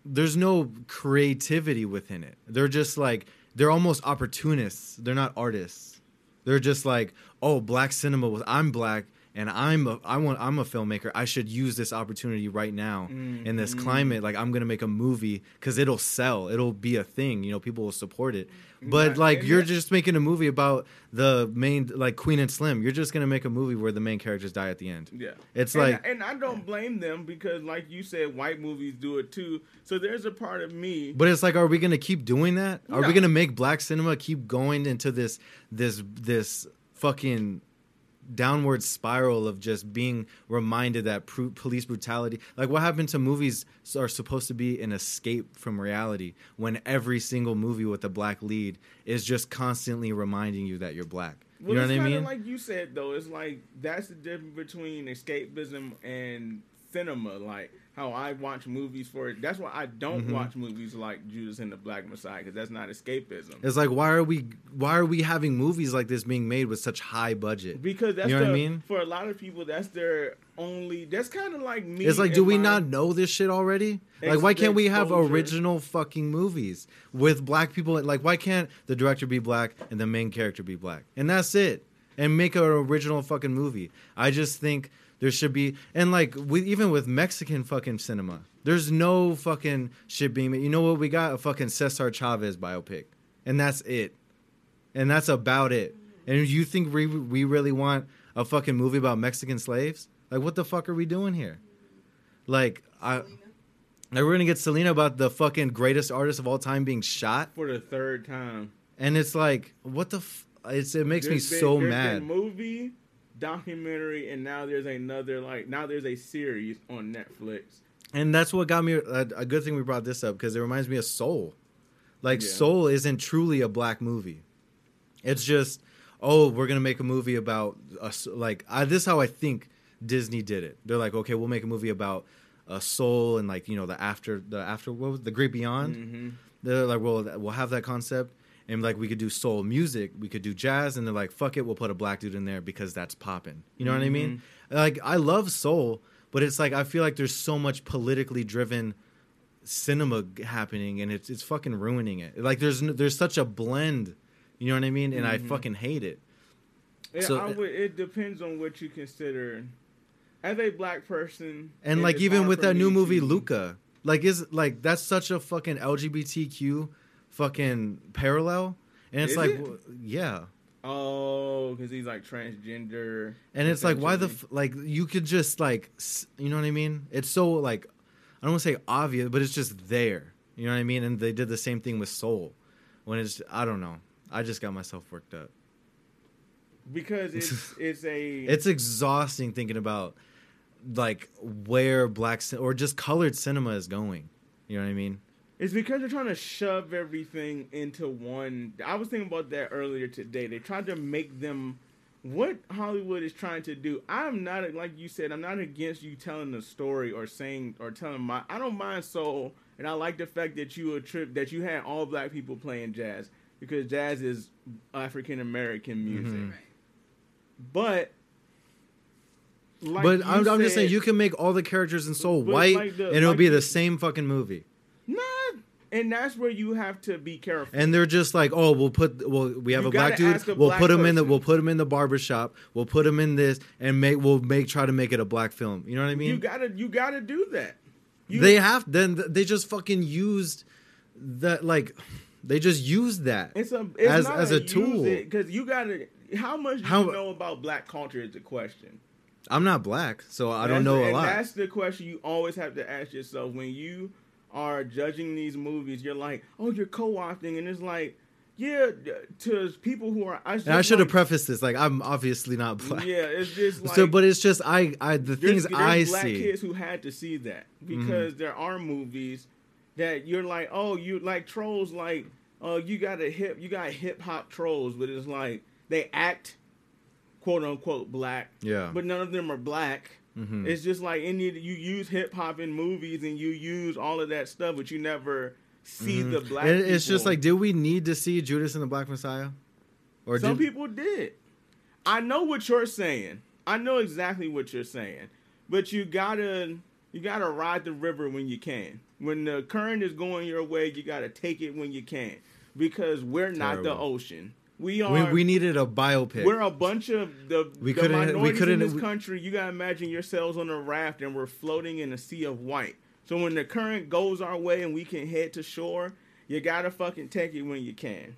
there's no creativity within it. They're just like they're almost opportunists. They're not artists. They're just like, oh, black cinema was I'm black and I'm a, I want I'm a filmmaker. I should use this opportunity right now mm, in this mm. climate. Like I'm gonna make a movie because it'll sell. It'll be a thing. You know, people will support it. But yeah, like yeah, you're yeah. just making a movie about the main like Queen and Slim. You're just gonna make a movie where the main characters die at the end. Yeah, it's and, like and I don't blame them because like you said, white movies do it too. So there's a part of me. But it's like, are we gonna keep doing that? Are no. we gonna make black cinema keep going into this this this fucking downward spiral of just being reminded that pro- police brutality, like what happened to movies are supposed to be an escape from reality when every single movie with a black lead is just constantly reminding you that you're black. Well, you know what I mean? It's kind of like you said though, it's like that's the difference between escapism and cinema, like how I watch movies for it. That's why I don't mm-hmm. watch movies like Judas and the Black Messiah, because that's not escapism. It's like, why are we why are we having movies like this being made with such high budget? Because that's you know the, what I mean? For a lot of people, that's their only... That's kind of like me. It's like, do we not know this shit already? Like, why can't we have original fucking movies with black people? Like, why can't the director be black and the main character be black? And that's it. And make an original fucking movie. I just think... There should be, and like we, even with Mexican fucking cinema, there's no fucking shit being made. You know what we got? A fucking Cesar Chavez biopic, and that's it, and that's about it. And you think we we really want a fucking movie about Mexican slaves? Like, what the fuck are we doing here? Like, I. We're gonna get Selena about the fucking greatest artist of all time being shot for the third time, and it's like, what the? F- it's it makes there's me been, so mad. Been movie. Documentary, and now there's another like now there's a series on Netflix, and that's what got me. A, a good thing we brought this up because it reminds me of Soul. Like yeah. Soul isn't truly a black movie. It's just oh we're gonna make a movie about us. Like I, this is how I think Disney did it. They're like okay we'll make a movie about a soul and like you know the after the after what was the great beyond. Mm-hmm. They're like well we'll have that concept. And, like, we could do soul music, we could do jazz, and they're like, fuck it, we'll put a black dude in there because that's popping. You know mm-hmm. what I mean? Like, I love soul, but it's like, I feel like there's so much politically driven cinema happening, and it's it's fucking ruining it. Like, there's there's such a blend, you know what I mean? And mm-hmm. I fucking hate it. Yeah, so, I would, it depends on what you consider. As a black person... And, like, even with that new movie, to... Luca, like, is like that's such a fucking L G B T Q... fucking parallel and it's is like it? Well, yeah oh because he's like transgender and it's like why the f- like you could just like you know what I mean it's so like I don't want to say obvious but it's just there you know what I mean and they did the same thing with Soul when it's I don't know I just got myself worked up because it's it's a it's exhausting thinking about like where black cin- or just colored cinema is going you know what I mean. It's because they're trying to shove everything into one. I was thinking about that earlier today. They tried to make them what Hollywood is trying to do. I'm not, like you said, I'm not against you telling a story or saying or telling my, I don't mind Soul. And I like the fact that you a trip that you had all black people playing jazz because jazz is African-American music. Mm-hmm. But. Like but I'm, said, I'm just saying you can make all the characters in Soul white like the, and it'll like be the, the same fucking movie. And that's where you have to be careful. And they're just like, oh, we'll put, well, we have you a black dude. A we'll black put him person. in the, we'll put him in the barbershop. We'll put him in this, and make, we'll make, try to make it a black film. You know what I mean? You gotta, you gotta do that. You, they have. Then they just fucking used that, like, they just used that it's a, it's as not as a, a tool. Because you gotta, how much do how, you know about black culture is the question. I'm not black, so I that's don't know a, a lot. That's the question you always have to ask yourself when you. Are judging these movies, you're like, oh, you're co-opting, and it's like, yeah, to people who are. I, and I should like, have prefaced this, like, I'm obviously not black. Yeah, it's just like. So, but it's just I, I the there's, things there's I black see. Black kids who had to see that because mm-hmm. there are movies that you're like, oh, you like trolls, like, oh, uh, you got a hip, you got hip hop trolls, but it's like they act, quote unquote, black. Yeah. But none of them are black. Mm-hmm. It's just like any you use hip hop in movies and you use all of that stuff, but you never see mm-hmm. the black. It, it's people. Just like, did we need to see Judas and the Black Messiah? Or some did... people did. I know what you're saying. I know exactly what you're saying, but you gotta you gotta ride the river when you can. When the current is going your way, you gotta take it when you can, because we're not Terrible. the ocean. We are. We, we needed a biopic. We're a bunch of the, we the minorities we in this we, country. You gotta imagine yourselves on a raft, and we're floating in a sea of white. So when the current goes our way and we can head to shore, you gotta fucking take it when you can.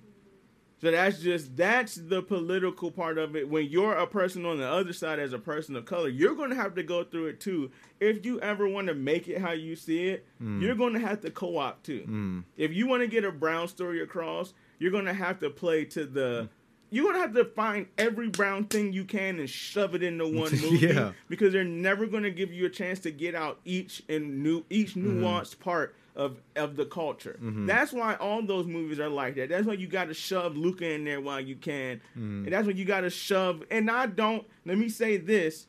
So that's just, that's the political part of it. When you're a person on the other side as a person of color, you're going to have to go through it too. If you ever want to make it how you see it, mm. you're going to have to co-opt too. Mm. If you want to get a brown story across, you're going to have to play to the, you're going to have to find every brown thing you can and shove it into one movie yeah. because they're never going to give you a chance to get out each and new, each nuanced mm. part of of the culture. Mm-hmm. That's why all those movies are like that. That's why you got to shove Luca in there while you can. Mm. And that's why you got to shove... And I don't... Let me say this.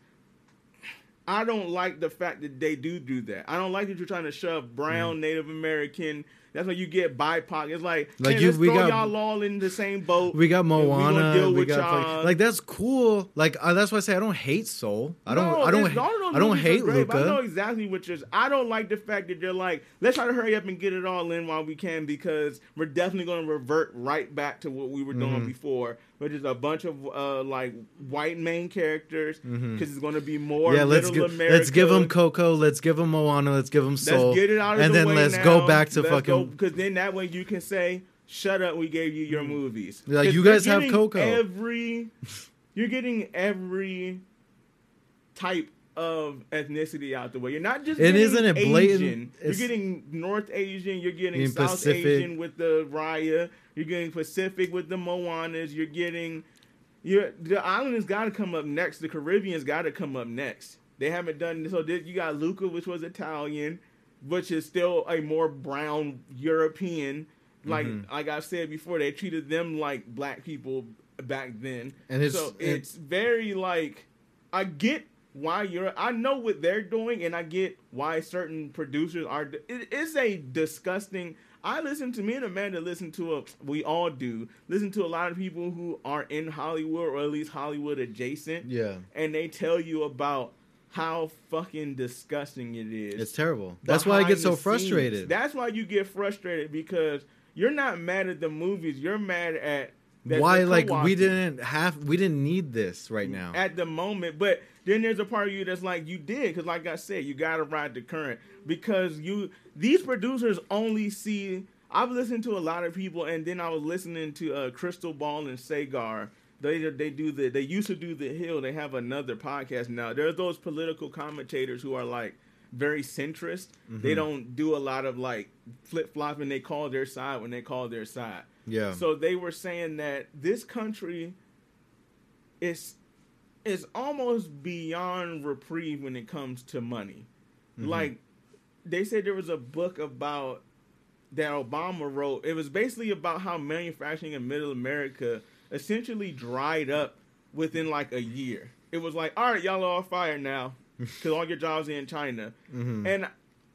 I don't like the fact that they do do that. I don't like that you're trying to shove brown, mm. Native American... That's why you get B I P O C. It's like, like hey, you, let's we throw got, y'all all in the same boat. We got Moana. We, deal we with got y'all. Like, like that's cool. Like uh, that's why I say I don't hate Soul. I don't. No, I don't. Those I don't hate Luca. I know exactly what you're. I don't like the fact that you're like, let's try to hurry up and get it all in while we can, because we're definitely going to revert right back to what we were doing mm-hmm. before, which is a bunch of uh, like white main characters, because mm-hmm. it's going to be more yeah, let's Middle gi- America. Let's give them Coco. Let's give them Moana. Let's give them Soul. Let's get it out of and the way, and then let's now. go back to let's fucking. Because then that way you can say, shut up, we gave you your movies. Like, you guys have Coco. Every, you're getting every type of ethnicity out the way. You're not just and getting isn't it blatant, Asian. You're getting North Asian. You're getting South Pacific. Asian with the Raya. You're getting Pacific with the Moanas. You're getting... You're, the islanders got to come up next. The Caribbean's got to come up next. They haven't done... So you got Luca, which was Italian, which is still a more brown European. Like mm-hmm. like I said before, they treated them like black people back then. And it's, so it's, it's very like, I get why you're, I know what they're doing, and I get why certain producers are, it is a disgusting, I listen to, me and Amanda listen to, a, we all do, listen to a lot of people who are in Hollywood, or at least Hollywood adjacent. Yeah. And they tell you about how fucking disgusting it is. It's terrible. That's why I get so frustrated. Scenes. That's why you get frustrated, because you're not mad at the movies. You're mad at why, like, we didn't have, we didn't need this right now at the moment. But then there's a part of you that's like, you did, because, like I said, you gotta ride the current, because you these producers only see. I've listened to a lot of people, and then I was listening to uh, Crystal Ball and Sagar. They they do the they used to do The Hill. They have another podcast now. There are those political commentators who are like very centrist. Mm-hmm. They don't do a lot of like flip flopping. They call their side when they call their side. Yeah. So they were saying that this country is is almost beyond reprieve when it comes to money. Mm-hmm. Like they said, there was a book about that Obama wrote. It was basically about how manufacturing in Middle America essentially dried up within like a year. It was like, all right, y'all are all fired now because all your jobs are in China. Mm-hmm. And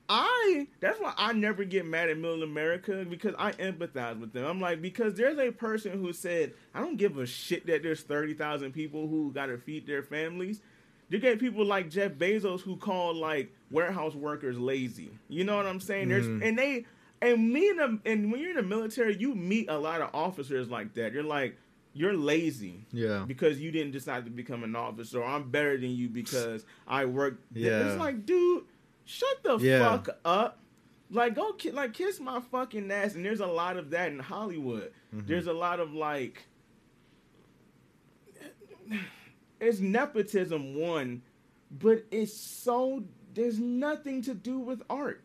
I, that's why I never get mad at Middle America, because I empathize with them. I'm like, because there's a person who said, I don't give a shit that there's thirty thousand people who got to feed their families. You get people like Jeff Bezos who call like warehouse workers lazy. You know what I'm saying? There's, mm. and they, and me and, them, and when you're in the military, you meet a lot of officers like that. You're like, you're lazy, yeah, because you didn't decide to become an officer. Or I'm better than you because I work. Yeah, it's like, dude, shut the yeah. fuck up. Like, go, ki- like, kiss my fucking ass. And there's a lot of that in Hollywood. Mm-hmm. There's a lot of like, it's nepotism one, but it's so there's nothing to do with art.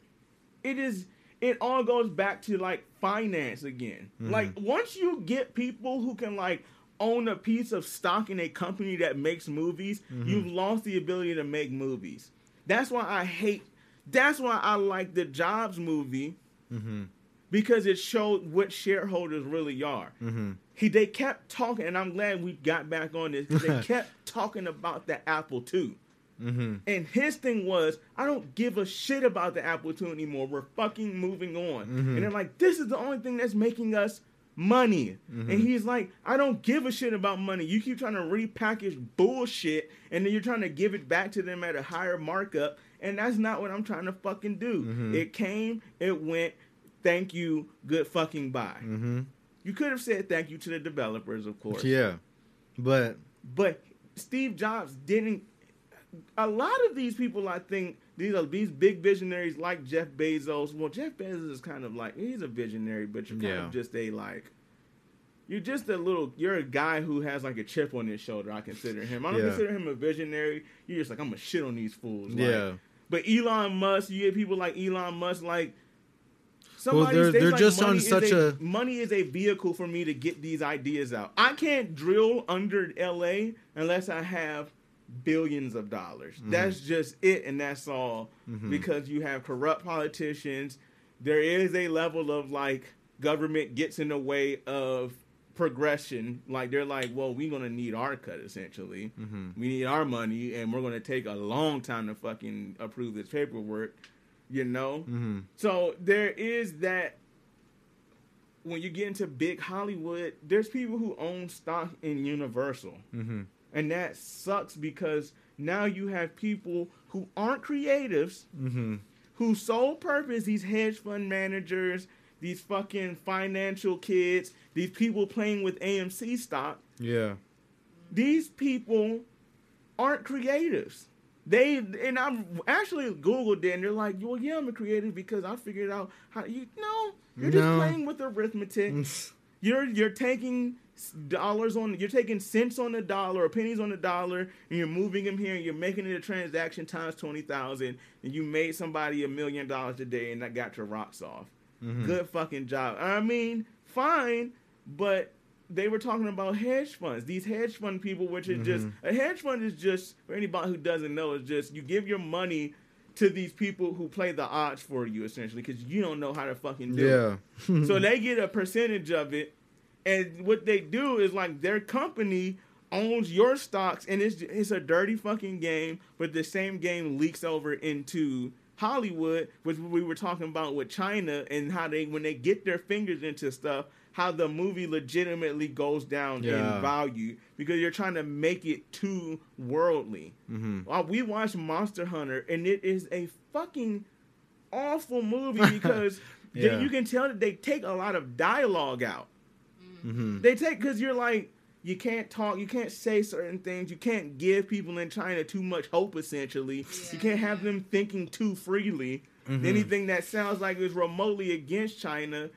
It is. It all goes back to, like, finance again. Mm-hmm. Like, once you get people who can, like, own a piece of stock in a company that makes movies, mm-hmm. you've lost the ability to make movies. That's why I hate... That's why I like the Jobs movie, mm-hmm. because it showed what shareholders really are. Mm-hmm. He, they kept talking, and I'm glad we got back on this, they kept talking about the Apple two. Mm-hmm. And his thing was, I don't give a shit about the Apple two anymore. We're fucking moving on. Mm-hmm. And they're like, this is the only thing that's making us money. Mm-hmm. And he's like, I don't give a shit about money. You keep trying to repackage bullshit, and then you're trying to give it back to them at a higher markup, and that's not what I'm trying to fucking do. Mm-hmm. It came, it went, thank you, good fucking bye. Mm-hmm. You could have said thank you to the developers, of course. Yeah, but... But Steve Jobs didn't... A lot of these people, I think, these are these big visionaries like Jeff Bezos. Well, Jeff Bezos is kind of like, he's a visionary, but you're kind yeah. of just a, like... You're just a little... You're a guy who has, like, a chip on his shoulder, I consider him. I don't yeah. consider him a visionary. You're just like, I'm gonna shit on these fools. Like, yeah. But Elon Musk, you get people like Elon Musk, like... Somebody well, they're, they're like just on such a, a... Money is a vehicle for me to get these ideas out. I can't drill under L A unless I have billions of dollars. Mm-hmm. That's just it, and that's all. Mm-hmm. Because you have corrupt politicians. There is a level of, like, government gets in the way of progression. Like, they're like, well, we're going to need our cut, essentially. Mm-hmm. We need our money, and we're going to take a long time to fucking approve this paperwork. You know? Mm-hmm. So there is that. When you get into big Hollywood, there's people who own stock in Universal. Mm-hmm. And that sucks because now you have people who aren't creatives, mm-hmm. whose sole purpose, these hedge fund managers, these fucking financial kids, these people playing with A M C stock. Yeah. These people aren't creatives. They and I actually Googled it, and they're like, well, yeah, I'm a creative because I figured out how you. No, you're just no. playing with arithmetic. you're you're taking dollars on, you're taking cents on the dollar or pennies on the dollar, and you're moving them here, and you're making it a transaction times twenty thousand, and you made somebody a million dollars today, and that got your rocks off. Mm-hmm. Good fucking job. I mean, fine, but. They were talking about hedge funds. These hedge fund people, which are mm-hmm. just... A hedge fund is just, for anybody who doesn't know, is just you give your money to these people who play the odds for you, essentially, because you don't know how to fucking do yeah. it. So they get a percentage of it, and what they do is, like, their company owns your stocks, and it's it's a dirty fucking game, but the same game leaks over into Hollywood, which we were talking about with China, and how they, when they get their fingers into stuff... How the movie legitimately goes down yeah. in value because you're trying to make it too worldly. Mm-hmm. We watched Monster Hunter, and it is a fucking awful movie because yeah. they, you can tell that they take a lot of dialogue out. Mm-hmm. They take because you're like you can't talk, you can't say certain things, you can't give people in China too much hope. Essentially, yeah. you can't have them thinking too freely. Mm-hmm. Anything that sounds like it's remotely against China.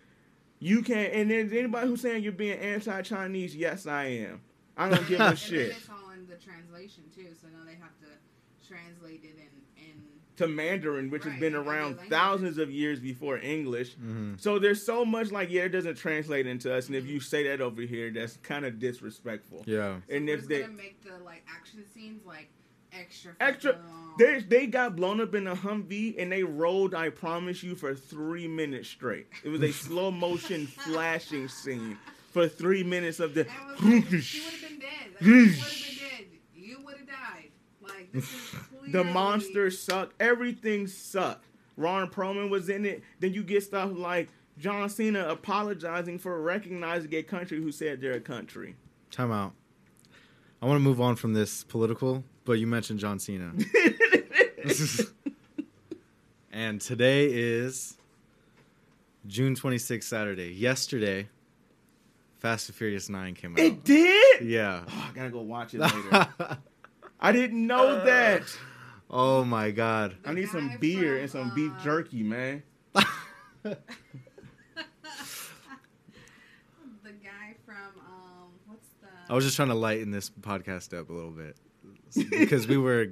You can't, and then anybody who's saying you're being anti-Chinese, yes, I am. I don't give a shit. And then it's on the translation, too, so now they have to translate it in... in to Mandarin, which right, has been around thousands of years before English. Mm-hmm. So there's so much, like, yeah, it doesn't translate into us, and mm-hmm. if you say that over here, that's kind of disrespectful. Yeah. So and if they... gonna make the, like, action scenes, like, extra... Extra... They, they got blown up in a Humvee, and they rolled, I promise you, for three minutes straight. It was a slow-motion flashing scene for three minutes of the... Like, she would have been dead. Like, you would have been dead. You would have died. Like, this is clearly... The monsters sucked. Everything sucked. Ron Perlman was in it. Then you get stuff like John Cena apologizing for recognizing a country who said they're a country. Time out. I want to move on from this political... But you mentioned John Cena. And today is June twenty-sixth, Saturday. Yesterday, Fast and Furious nine came out. It did? Yeah. Oh, I gotta go watch it later. I didn't know uh, that. Oh, my God. The I need some beer from, and some uh... beef jerky, man. The guy from, um, what's the... I was just trying to lighten this podcast up a little bit. Because we were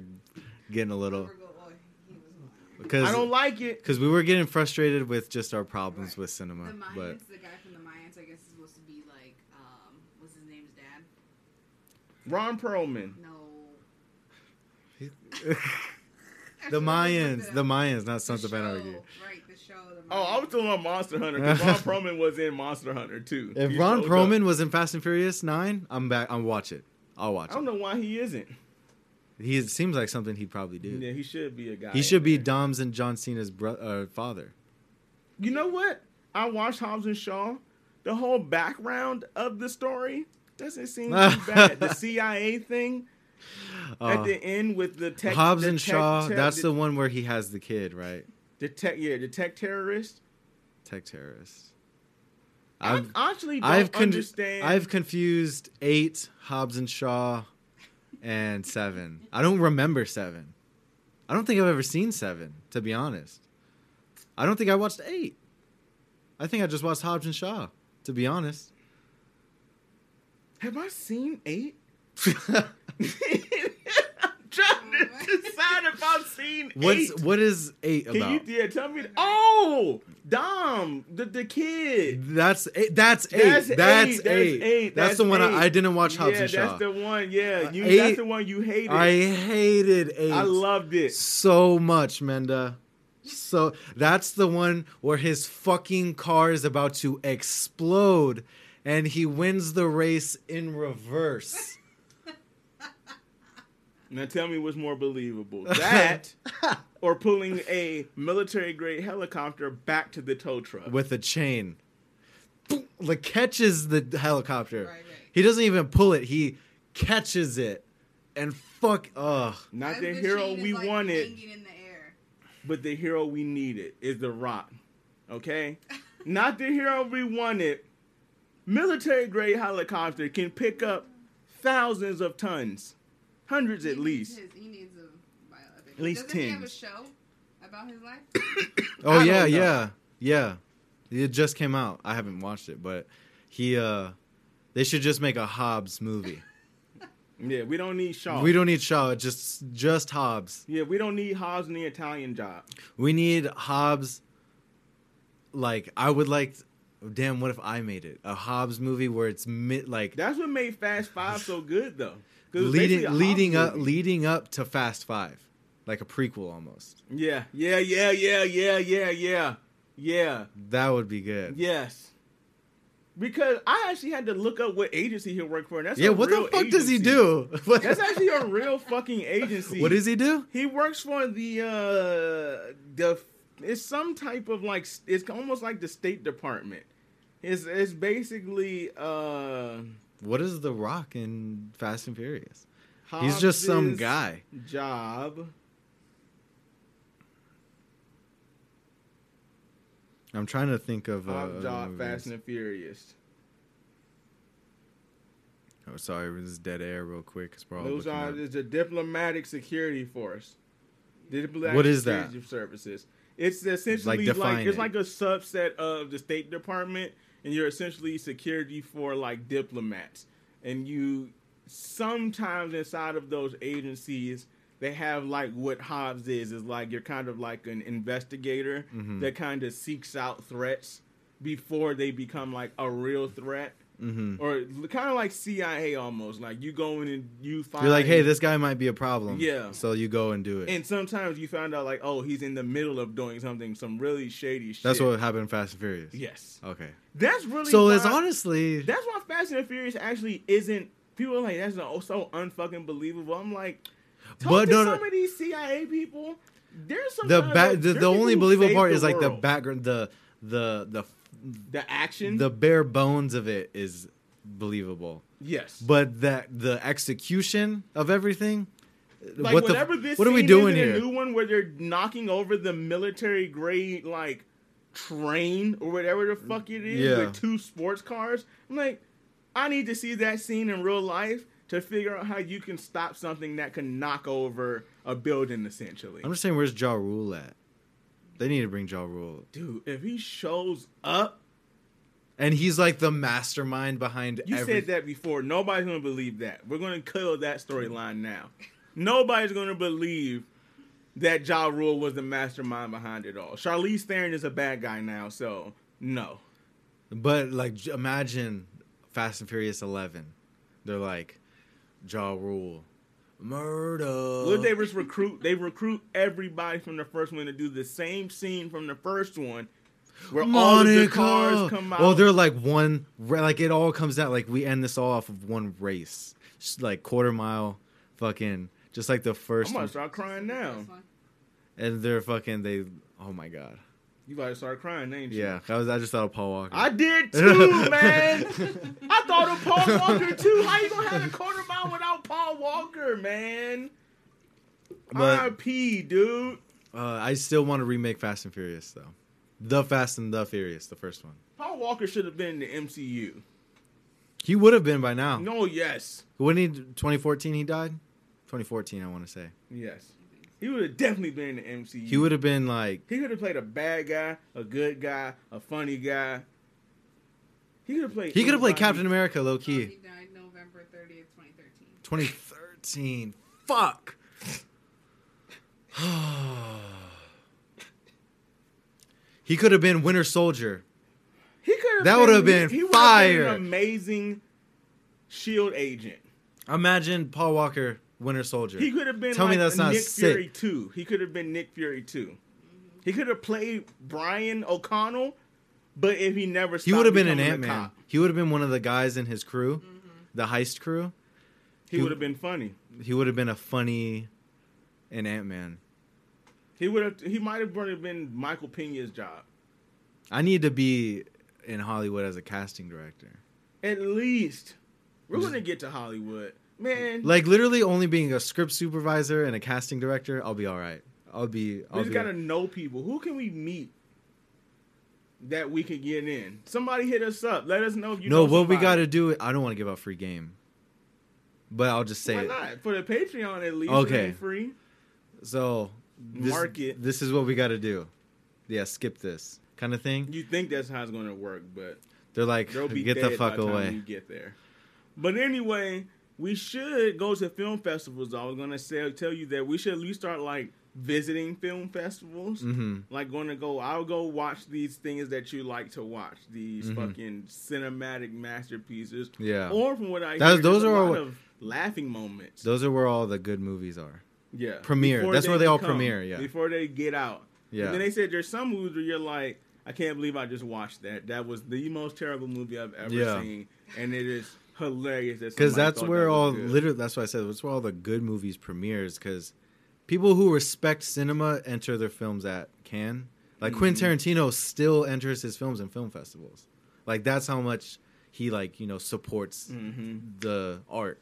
getting a little... Because, I don't like it. Because we were getting frustrated with just our problems right. with cinema. The Mayans, but. The guy from the Mayans, I guess, is supposed to be like... Um, what's his name's dad? Ron Perlman. No. The Mayans. The Mayans, not Sons of Anarchy. Right, the show. The oh, I was talking about Monster Hunter. Because Ron Perlman was in Monster Hunter, too. If he Ron Perlman up. was in Fast and Furious nine, I'm back. I'll watch it. I'll watch I don't it. know why he isn't. He is, seems like something he'd probably do. Yeah, he should be a guy. He should be there. Dom's and John Cena's bro- uh, father. You know what? I watched Hobbs and Shaw. The the whole background of the story doesn't seem too bad. The C I A thing uh, at the end with the tech, Hobbs the and tech, Shaw. Ter- that's the, the one where he has the kid, right? The tech, yeah, the tech terrorist. Tech terrorist. I've, I actually don't I've con- understand. I've confused eight, Hobbs and Shaw, and seven. I don't remember seven. I don't think I've ever seen seven, to be honest. I don't think I watched eight. I think I just watched Hobbs and Shaw, to be honest. Have I seen eight? I'm trying to decide if I've seen What's, eight. What is eight about? Can you, yeah, tell me. The, oh, Dom, the, the kid. That's eight. That's eight. That's, that's, eight. eight. that's eight. That's, that's the eight. one I, I didn't watch Hobbs yeah, and Shaw. That's the one, yeah. You, that's the one you hated. I hated eight. I loved it. So much, Menda. So that's the one where his fucking car is about to explode and he wins the race in reverse. Now tell me what's more believable, that or pulling a military grade helicopter back to the tow truck with a chain. Like, catches the helicopter. Right, right. He doesn't even pull it. He catches it and fuck. Ugh. Not the, the hero we like wanted. But the hero we needed is The Rock, okay? Not the hero we wanted. Military-grade helicopter can pick up thousands of tons. Hundreds he at least. His, he needs a mile of it. At least Doesn't tens. He have a show about his life? oh, yeah, yeah, yeah. It just came out. I haven't watched it, but he. Uh, they should just make a Hobbs movie. Yeah, we don't need Shaw. We don't need Shaw. Just, just Hobbs. Yeah, we don't need Hobbs in the Italian Job. We need Hobbs. Like, I would like. Damn, what if I made it a Hobbs movie where it's mid, like. That's what made Fast Five so good, though. Leading, leading up, movie. leading up to Fast Five, like a prequel almost. Yeah, yeah, yeah, yeah, yeah, yeah, yeah, yeah. That would be good. Yes. Because I actually had to look up what agency he worked for. And that's yeah, what the fuck agency. does he do? That's actually a real fucking agency. What does he do? He works for the, uh, the it's some type of like, it's almost like the State Department. It's, it's basically... Uh, what is The Rock in Fast and Furious? Hobbs He's just some guy. Job. I'm trying to think of uh, Hot Job, Fast and Furious. Oh, sorry, this is dead air real quick. It's probably those are it's a diplomatic security force. Diplomatic what is that? Services. It's essentially like, like it's it. like a subset of the State Department, and you're essentially security for like diplomats. And you sometimes inside of those agencies. They have, like, what Hobbs is, is, like, you're kind of like an investigator mm-hmm. that kind of seeks out threats before they become, like, a real threat. Mm-hmm. Or kind of like C I A almost. Like, you go in and you find... You're like, hey, this guy might be a problem. Yeah. So you go and do it. And sometimes you find out, like, oh, he's in the middle of doing something, some really shady That's shit. That's what happened in Fast and Furious. Yes. Okay. That's really So why, it's honestly... That's why Fast and Furious actually isn't... People are like, that's so unfucking believable. I'm like... Talk but to no, some no. of these C I A people. There's some the ba- of, the, the only believable part the is world. like the background, the the the the action, the bare bones of it is believable. Yes, but that the execution of everything, like what whatever the, this, what are we doing is here? A new one where they're knocking over the military grade like train or whatever the fuck it is yeah. with two sports cars. I'm like, I need to see that scene in real life. To figure out how you can stop something that can knock over a building, essentially. I'm just saying, where's Ja Rule at? They need to bring Ja Rule. Dude, if he shows up... And he's like the mastermind behind everything. You every- said that before. Nobody's going to believe that. We're going to kill that storyline now. Nobody's going to believe that Ja Rule was the mastermind behind it all. Charlize Theron is a bad guy now, so no. But, like, imagine Fast and Furious eleven. They're like... Ja Rule. Murder. Would they just recruit? They recruit everybody from the first one to do the same scene from the first one where Monica. all of the cars come out. Well, they're like one, like it all comes out, like we end this all off of one race. Just like quarter mile fucking, just like the first I'm gonna one. I'm going to start crying now. And they're fucking, they, oh my God. You about to start crying, ain't you? Yeah, I, was, I just thought of Paul Walker. I did too, man. I thought of Paul Walker too. How you gonna have a quarter mile without Paul Walker, man? R I P, dude. Uh, I still want to remake Fast and Furious though. The Fast and the Furious, the first one. Paul Walker should have been in the M C U. He would have been by now. No, yes. Wouldn't he? twenty fourteen he died? twenty fourteen I want to say. Yes. He would have definitely been in the M C U. He would have been like... He could have played a bad guy, a good guy, a funny guy. He could have played... He could have played Captain America, low-key. Oh, he died November thirtieth, twenty thirteen. twenty thirteen Fuck. He could have been Winter Soldier. He could have That would have been, been fire. Been an amazing SHIELD agent. Imagine Paul Walker... Winter Soldier. He could have been Tell like me that's not Nick sick. Fury two. He could have been Nick Fury two. He could have played Brian O'Connell, but if he never stopped, he would have been an Ant-Man. He would have been one of the guys in his crew, mm-hmm. the heist crew. He, he would have been funny. He would have been a funny an Ant-Man. He would have. He might have been Michael Peña's job. I need to be in Hollywood as a casting director. At least we're going to get to Hollywood. Man. Like, literally only being a script supervisor and a casting director, I'll be all right. I'll be... I'll we just got to right. know people. Who can we meet that we could get in? Somebody hit us up. Let us know if you No, know what somebody. we got to do... I don't want to give out free game. But I'll just say Why it. Why not? For the Patreon, at least. Okay. It'll be free. So... This, Market. This is what we got to do. Yeah, skip this kind of thing. You think that's how it's going to work, but... They're like, be get the fuck by away. Time you get there. But anyway... We should go to film festivals. I was going to say, tell you that we should at least start, like, visiting film festivals. Mm-hmm. Like, going to go, I'll go watch these things that you like to watch. These mm-hmm. fucking cinematic masterpieces. Yeah. Or from what I that, hear, those are a lot all, of laughing moments. Those are where all the good movies are. Yeah. Premiere. Before That's they where they all come, premiere, yeah. Before they get out. Yeah. And then they said there's some movies where you're like, I can't believe I just watched that. That was the most terrible movie I've ever yeah. seen. And it is... hilarious because that that's where that all good. literally that's what I said that's where all the good movies premieres because people who respect cinema enter their films at Cannes. Like mm-hmm. Quentin Tarantino still enters his films in film festivals. Like that's how much he like you know supports mm-hmm. the art.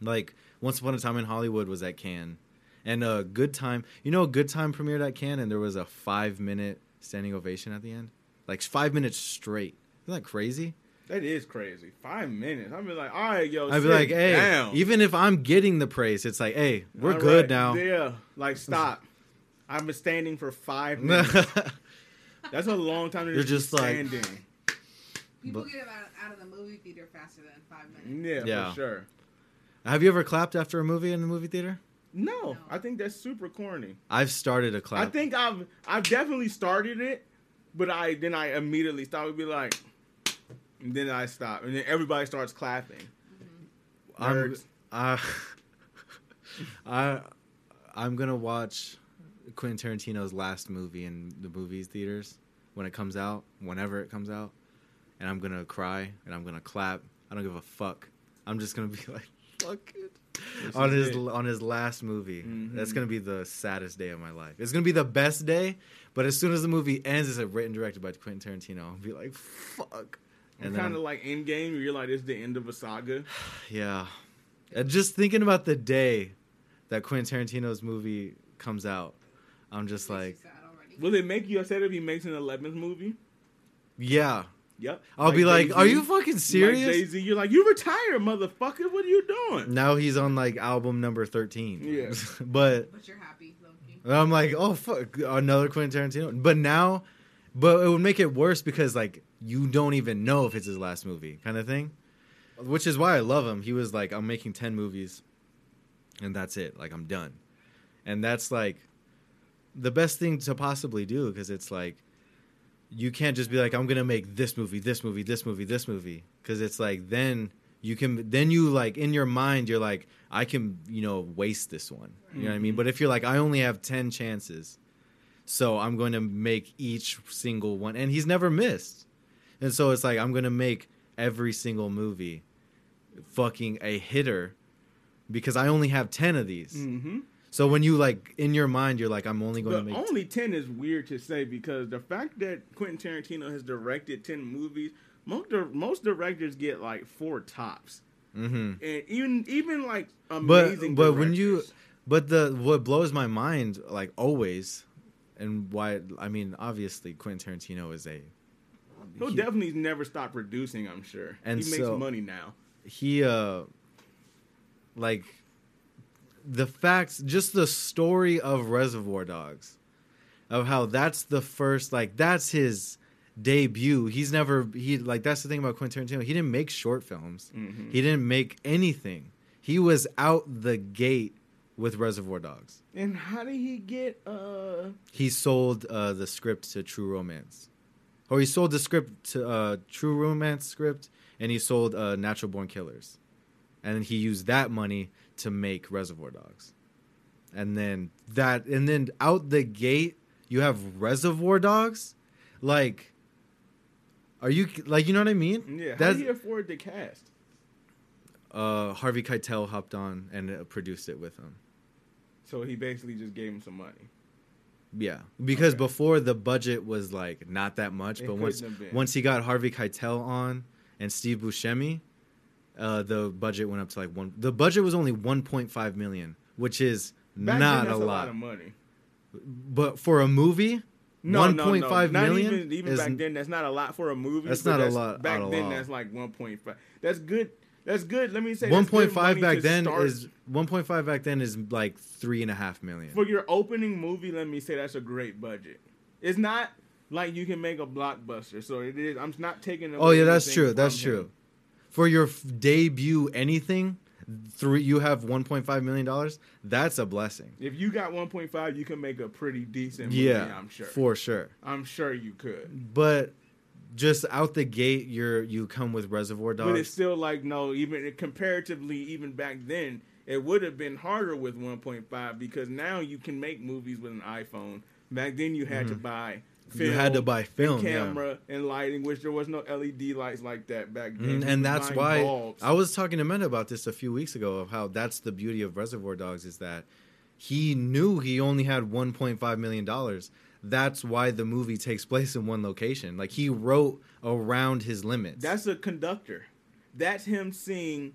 Like Once Upon a Time in Hollywood was at Cannes, and a Good Time you know Good Time premiered at Cannes, and there was a five minute standing ovation at the end, like five minutes straight. Isn't that crazy? That is crazy. Five minutes. I'd be like, all right, yo, I'd be like, hey, down. Even if I'm getting the praise, it's like, hey, we're all good right. now. Yeah, like, stop. I've been standing for five minutes. That's a long time to You're just standing. Like, people but, get out of the movie theater faster than five minutes. Yeah, yeah, for sure. Have you ever clapped after a movie in the movie theater? No, no. I think that's super corny. I've started a clap. I think I've I've definitely started it, but I then I immediately stopped and be like... And then I stop. And then everybody starts clapping. Mm-hmm. I'm, uh, I, I'm going to watch Quentin Tarantino's last movie in the movie theaters when it comes out, whenever it comes out. And I'm going to cry. And I'm going to clap. I don't give a fuck. I'm just going to be like, fuck it. On his, it. on his last movie. Mm-hmm. That's going to be the saddest day of my life. It's going to be the best day. But as soon as the movie ends, it's like written and directed by Quentin Tarantino. I'll be like, fuck. And kind of like Endgame, you realize it's the end of a saga. Yeah. And just thinking about the day that Quentin Tarantino's movie comes out, I'm just like... Will it make you upset if he makes an eleventh movie? Yeah. Yep. I'll like be like, Jay-Z. Are you fucking serious? Like Jay-Z, you're like, you retired, motherfucker. What are you doing? Now he's on like album number thirteen. Yeah. but, but you're happy, Loki. I'm like, oh, fuck. Another Quentin Tarantino. But now... But it would make it worse because, like, you don't even know if it's his last movie kind of thing, which is why I love him. He was like, I'm making ten movies, and that's it. Like, I'm done. And that's, like, the best thing to possibly do because it's, like, you can't just be like, I'm going to make this movie, this movie, this movie, this movie because it's, like, then you can – then you, like, in your mind, you're, like, I can, you know, waste this one. You mm-hmm. know what I mean? But if you're, like, I only have ten chances – so I'm going to make each single one. And he's never missed. And so it's like, I'm going to make every single movie fucking a hitter because I only have ten of these. Mm-hmm. So when you, like, in your mind, you're like, I'm only going to make... Only ten is weird to say, because the fact that Quentin Tarantino has directed ten movies, most most directors get, like, four tops. Mm-hmm. And even, even like, amazing but, but directors. When you... But the what blows my mind, like, always, and why... I mean, obviously, Quentin Tarantino is a... He'll he, definitely never stop producing, I'm sure. And he makes so, money now. He, uh... like... The facts, just the story of Reservoir Dogs, of how that's the first, like, that's his debut. He's never, he like, that's the thing about Quentin Tarantino. He didn't make short films. Mm-hmm. He didn't make anything. He was out the gate with Reservoir Dogs. And how did he get, uh... He sold uh, the script to True Romance. Or he sold the script to uh, True Romance script, and he sold uh, Natural Born Killers. And he used that money to make Reservoir Dogs. And then that, and then out the gate, you have Reservoir Dogs? Like, are you, like, you know what I mean? Yeah, That's, how did he afford the cast? Uh, Harvey Keitel hopped on and produced it with him. So he basically just gave him some money. Yeah, because okay. before the budget was, like, not that much, it but once once he got Harvey Keitel on and Steve Buscemi, Uh, the budget went up to like one. The budget was only one point five million, which is Back not then, that's a, lot. a lot of money. But for a movie, no, one point five no, no. Not million. Even, even is, back then, that's not a lot for a movie. That's not that's, a lot. Back then, lot. that's like one point five. That's good. That's good. Let me say one point five back then start. is one point five back then is like three and a half million for your opening movie. Let me say that's a great budget. It's not like you can make a blockbuster. So it is. I'm not taking. Away oh yeah, that's true. That's him. true. For your f- debut, anything, three you have one point five million dollars. That's a blessing. If you got one point five, you can make a pretty decent movie. Yeah, I'm sure. For sure, I'm sure you could. But just out the gate, you're you come with Reservoir Dogs. But it's still like no, even comparatively, even back then, it would have been harder with one point five because now you can make movies with an iPhone. Back then, you had mm-hmm. to buy. Film, you had to buy film, and camera, yeah. and lighting, which there was no L E D lights like that back then. Mm, and that's why bulbs. I was talking to Menda about this a few weeks ago of how that's the beauty of Reservoir Dogs is that he knew he only had one point five million dollars. That's why the movie takes place in one location. Like he wrote around his limits. That's a conductor. That's him seeing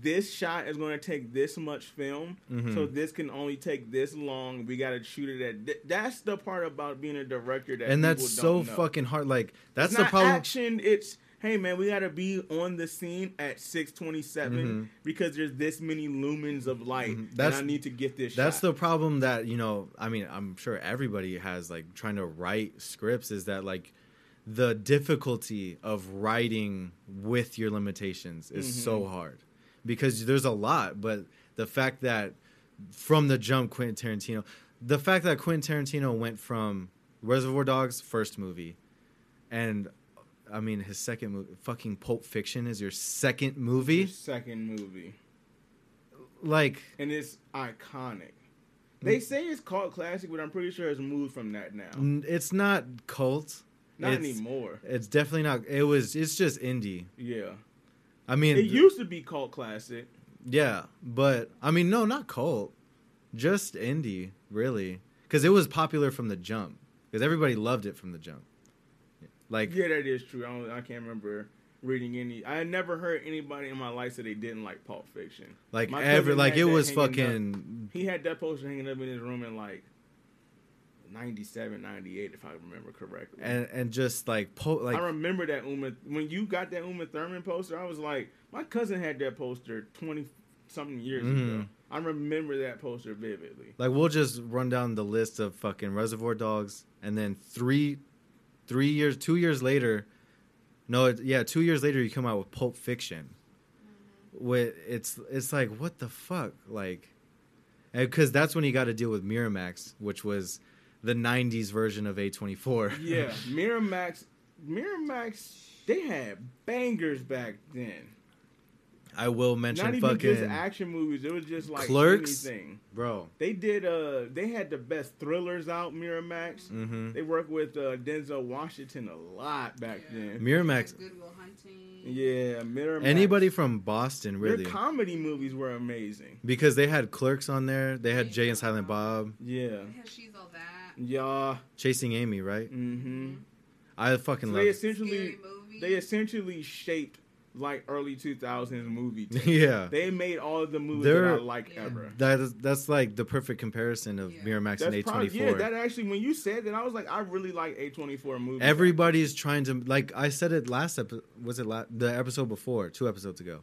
this shot is going to take this much film, mm-hmm. so this can only take this long. We got to shoot it at. Th- that's the part about being a director that and that's so know. fucking hard. Like that's it's the not problem. Action. It's hey man, we got to be on the scene at six twenty-seven mm-hmm. because there's this many lumens of light, mm-hmm. that's, and I need to get this. That's shot. the problem that you know. I mean, I'm sure everybody has like trying to write scripts. Is that like. The difficulty of writing with your limitations is mm-hmm. so hard. Because there's a lot, but the fact that from the jump, Quentin Tarantino, the fact that Quentin Tarantino went from Reservoir Dogs' first movie, and I mean his second movie, fucking Pulp Fiction is your second movie. Your second movie, like, and it's iconic. They say it's called classic, but I'm pretty sure it's moved from that now. It's not cult, not it's, anymore. It's definitely not. It was. It's just indie. Yeah. I mean, it used to be cult classic. Yeah, but I mean, no, not cult, just indie, really, because it was popular from the jump. Because everybody loved it from the jump. Like, yeah, that is true. I, don't, I can't remember reading any. I never heard anybody in my life say they didn't like Pulp Fiction. Like ever, like it was fucking. Up. He had that poster hanging up in his room in like ninety-seven, ninety-eight, if I remember correctly. And and just like, po- like I remember that Uma when you got that Uma Thurman poster, I was like, my cousin had that poster twenty something years mm. ago. I remember that poster vividly. Like we'll just run down the list of fucking Reservoir Dogs, and then three, three years, two years later, no, it, yeah, two years later you come out with Pulp Fiction. With it's it's like what the fuck, like, because that's when he got to deal with Miramax, which was. The nineties version of A twenty-four. Yeah, Miramax, Miramax, they had bangers back then. I will mention fucking... Not even fucking just action movies. It was just like Clerks, anything. Bro. They did, uh, they had the best thrillers out, Miramax. Mm-hmm. They worked with uh, Denzel Washington a lot back yeah. then. Miramax. Good Will Hunting. Yeah, Miramax. Anybody from Boston, really. Their comedy movies were amazing. Because they had Clerks on there. They had Jay and Silent Bob. Yeah. They had She's All That. Yeah. Chasing Amy, right? Mm-hmm. I fucking so love they essentially They essentially shaped... like early two thousands movie tape. Yeah. They made all of the movies They're, that I like yeah. ever. That is, that's like the perfect comparison of yeah. Miramax that's and A twenty-four. Probably, yeah, that actually, when you said that, I was like, I really like A twenty-four movies. Everybody's trying to, like I said it last episode, was it la- the episode before, two episodes ago,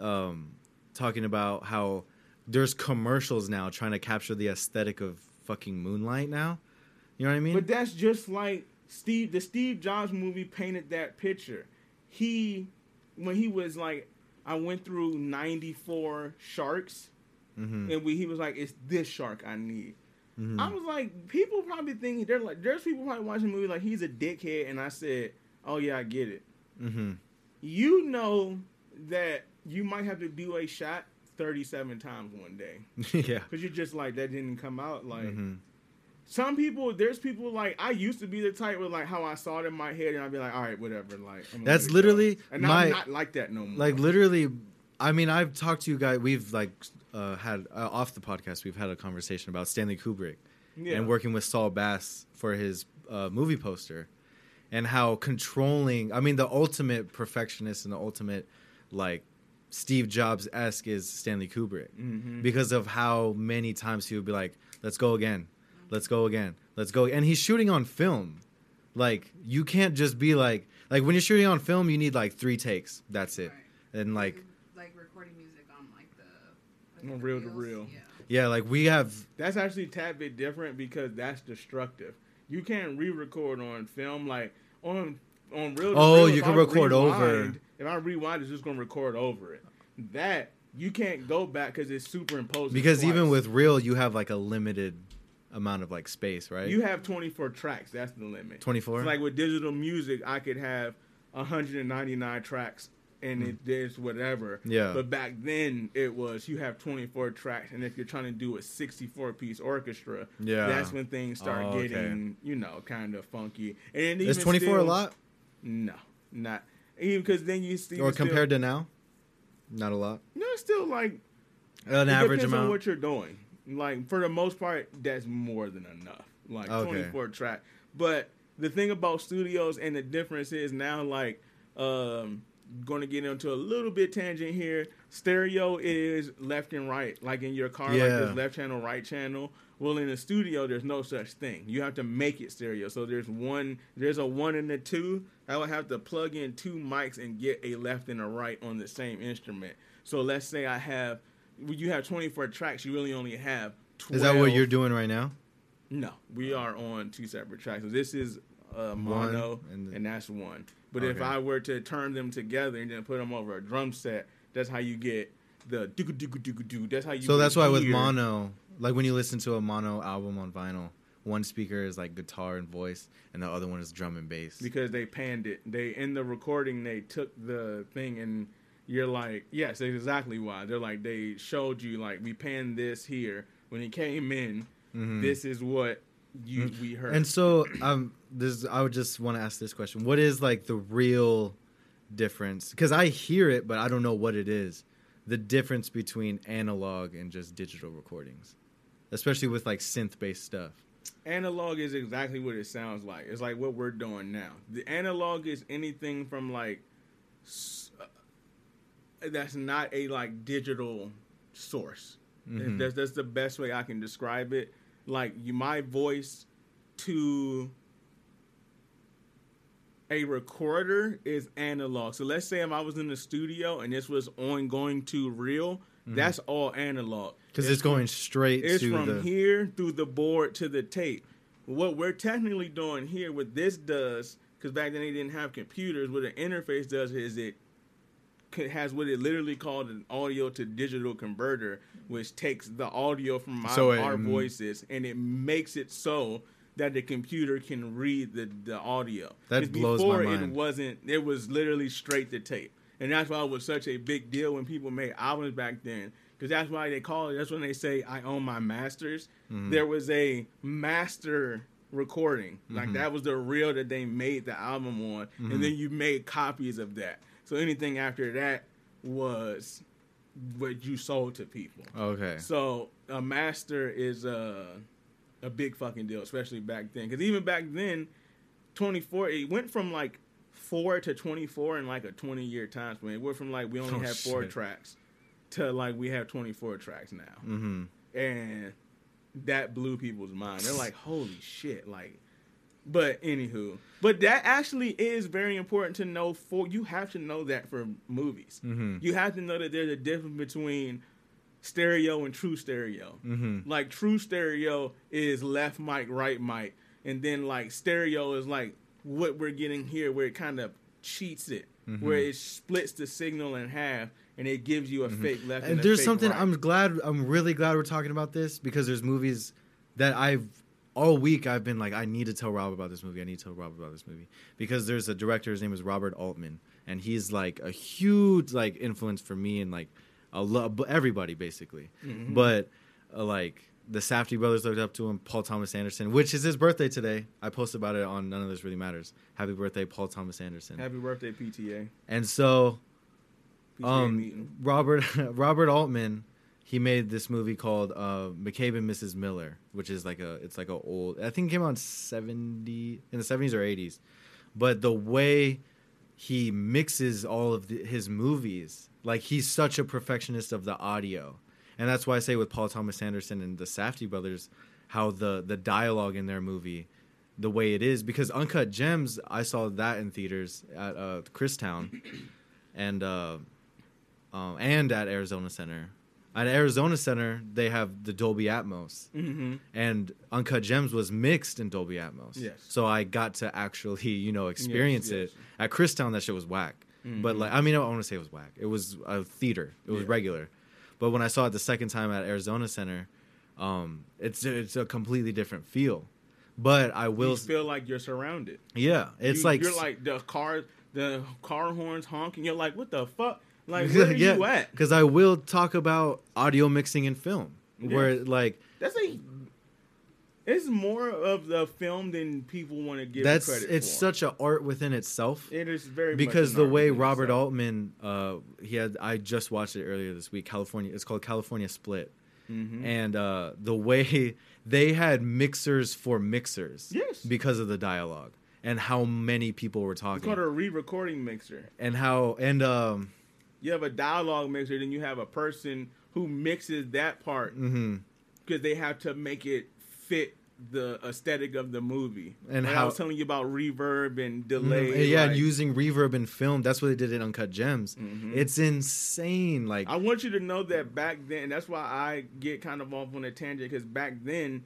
um, talking about how there's commercials now trying to capture the aesthetic of fucking Moonlight now. You know what I mean? But that's just like Steve, the Steve Jobs movie painted that picture. He... When he was like, I went through ninety-four sharks, mm-hmm. and we, he was like, it's this shark I need. Mm-hmm. I was like, people probably think, they're like, there's people probably watching the movie like, he's a dickhead, and I said, oh yeah, I get it. Mm-hmm. You know that you might have to do a shot thirty-seven times one day. Yeah. Because you're just like, that didn't come out. Like, mm-hmm. Some people, there's people like, I used to be the type with like how I saw it in my head and I'd be like, all right, whatever. Like, I'm that's literally and my, I'm not like that no more. Like literally, I mean, I've talked to you guys, we've like uh, had uh, off the podcast, we've had a conversation about Stanley Kubrick yeah. and working with Saul Bass for his uh, movie poster and how controlling, I mean, the ultimate perfectionist and the ultimate like Steve Jobs-esque is Stanley Kubrick mm-hmm. because of how many times he would be like, let's go again. Let's go again. Let's go. And he's shooting on film. Like, you can't just be like... Like, when you're shooting on film, you need, like, three takes. That's it. Right. And, like... Like, like, recording music on, like, the... Like, on reel to reel. Yeah. yeah, like, we have... That's actually a tad bit different because that's destructive. You can't re-record on film. Like, on on reel to Oh, reel, you can I record rewind, over. If I rewind, it's just going to record over it. That, you can't go back because it's superimposed. Because twice. Even with reel, you have, like, a limited... amount of like space, right? You have twenty-four tracks. That's the limit. twenty-four? It's like with digital music, I could have one hundred ninety-nine tracks and mm. it there's whatever. Yeah. But back then it was, you have twenty-four tracks. And if you're trying to do a sixty-four piece orchestra, yeah. that's when things start oh, getting, okay. you know, kind of funky. And even is twenty-four still, a lot? No, not. Even because then you see. Or compared still, to now? Not a lot. No, it's still like. An it average amount. On what you're doing. Like, for the most part, that's more than enough. Like, okay. twenty-four track. But the thing about studios and the difference is now, like, um, going to get into a little bit tangent here. Stereo is left and right. Like, in your car, yeah. like, there's left channel, right channel. Well, in the studio, there's no such thing. You have to make it stereo. So there's one, there's a one and a two. I would have to plug in two mics and get a left and a right on the same instrument. So let's say I have... You have twenty-four tracks. You really only have twelve. Is that what you're doing right now? No. We are on two separate tracks. So this is uh, mono, and, the... and that's one. But okay. if I were to turn them together and then put them over a drum set, that's how you get the do-do-do-do-do. That's how you So that's why hear. With mono, like when you listen to a mono album on vinyl, one speaker is like guitar and voice, and the other one is drum and bass. Because they panned it. They in the recording, they took the thing and... You're like, yes, that's exactly why. They're like, they showed you, like, we panned this here. When it came in, mm-hmm. this is what you mm-hmm. we heard. And so um, this, I would just want to ask this question. What is, like, the real difference? Because I hear it, but I don't know what it is. The difference between analog and just digital recordings, especially with, like, synth-based stuff. Analog is exactly what it sounds like. It's like what we're doing now. The analog is anything from, like... that's not a like digital source. Mm-hmm. That's, that's the best way I can describe it. Like you, my voice to a recorder is analog. So let's say if I was in the studio and this was on going to reel, mm-hmm. that's all analog because it's, it's going straight. It's to from the... here through the board to the tape. What we're technically doing here, what this does, because back then they didn't have computers. What an interface does is it. Has what it literally called an audio to digital converter, which takes the audio from my, so it, our voices and it makes it so that the computer can read the, the audio. That blows my mind. Before it wasn't, it was literally straight to tape. And that's why it was such a big deal when people made albums back then. Because that's why they call it, that's when they say, I own my masters. Mm-hmm. There was a master recording. Mm-hmm. Like, that was the reel that they made the album on. Mm-hmm. And then you made copies of that. So anything after that was what you sold to people. Okay. So a master is a, a big fucking deal, especially back then. Because even back then, twenty-four, it went from like four to twenty-four in like a twenty-year time span. It went from like we only oh, had four shit. tracks to like we have twenty-four tracks now. Mm-hmm. And that blew people's mind. They're like, holy shit. Like, but anywho, but that actually is very important to know. For you have to know that for movies. Mm-hmm. You have to know that there's a difference between stereo and true stereo. Mm-hmm. Like, true stereo is left mic, right mic. And then like stereo is like what we're getting here, where it kind of cheats it, mm-hmm. where it splits the signal in half. And it gives you a mm-hmm. fake left. And, and there's a fake something right. I'm glad. I'm really glad we're talking about this, because there's movies that I've all week I've been like, I need to tell Rob about this movie. I need to tell Rob about this movie because there's a director. His name is Robert Altman, and he's like a huge like influence for me and like a lo- everybody basically. Mm-hmm. But uh, like the Safdie brothers looked up to him. Paul Thomas Anderson, which is his birthday today. I posted about it on None of This Really Matters. Happy birthday, Paul Thomas Anderson. Happy birthday, P T A. And so. Um, Robert Robert Altman, he made this movie called uh, McCabe and Missus Miller, which is like a it's like a old. I think it came out in seventy in the seventies or eighties, but the way he mixes all of the, his movies, like he's such a perfectionist of the audio, and that's why I say with Paul Thomas Anderson and the Safdie brothers, how the the dialogue in their movie, the way it is, because Uncut Gems, I saw that in theaters at uh, Christown, and. Uh, Um, and at Arizona Center. At Arizona Center, they have the Dolby Atmos. Mm-hmm. And Uncut Gems was mixed in Dolby Atmos. Yes. So I got to actually, you know, experience yes, it. Yes. At Christown, that shit was whack. Mm-hmm. But, like, I mean, I want to say it was whack. It was a theater. It was yeah. regular. But when I saw it the second time at Arizona Center, um, it's it's a completely different feel. But I will... You feel like you're surrounded. Yeah. It's you, like... You're like the car, the car horns honking. You're like, what the fuck? Like, where are yeah, you at? Because I will talk about audio mixing in film, yeah. where like that's a it's more of the film than people want to give that's, credit. It's for. Such an art within itself. It is very because much an the art way Robert itself. Altman, uh, he had I just watched it earlier this week. California, it's called California Split, mm-hmm. and uh, the way they had mixers for mixers, yes, because of the dialogue and how many people were talking. It's called a re-recording mixer, and how and um. You have a dialogue mixer, then you have a person who mixes that part because mm-hmm. they have to make it fit the aesthetic of the movie. And like how I was telling you about reverb and delay. Mm-hmm. And yeah, like, using reverb in film. That's what they did in Uncut Gems. Mm-hmm. It's insane. Like I want you to know that back then. That's why I get kind of off on a tangent, because back then,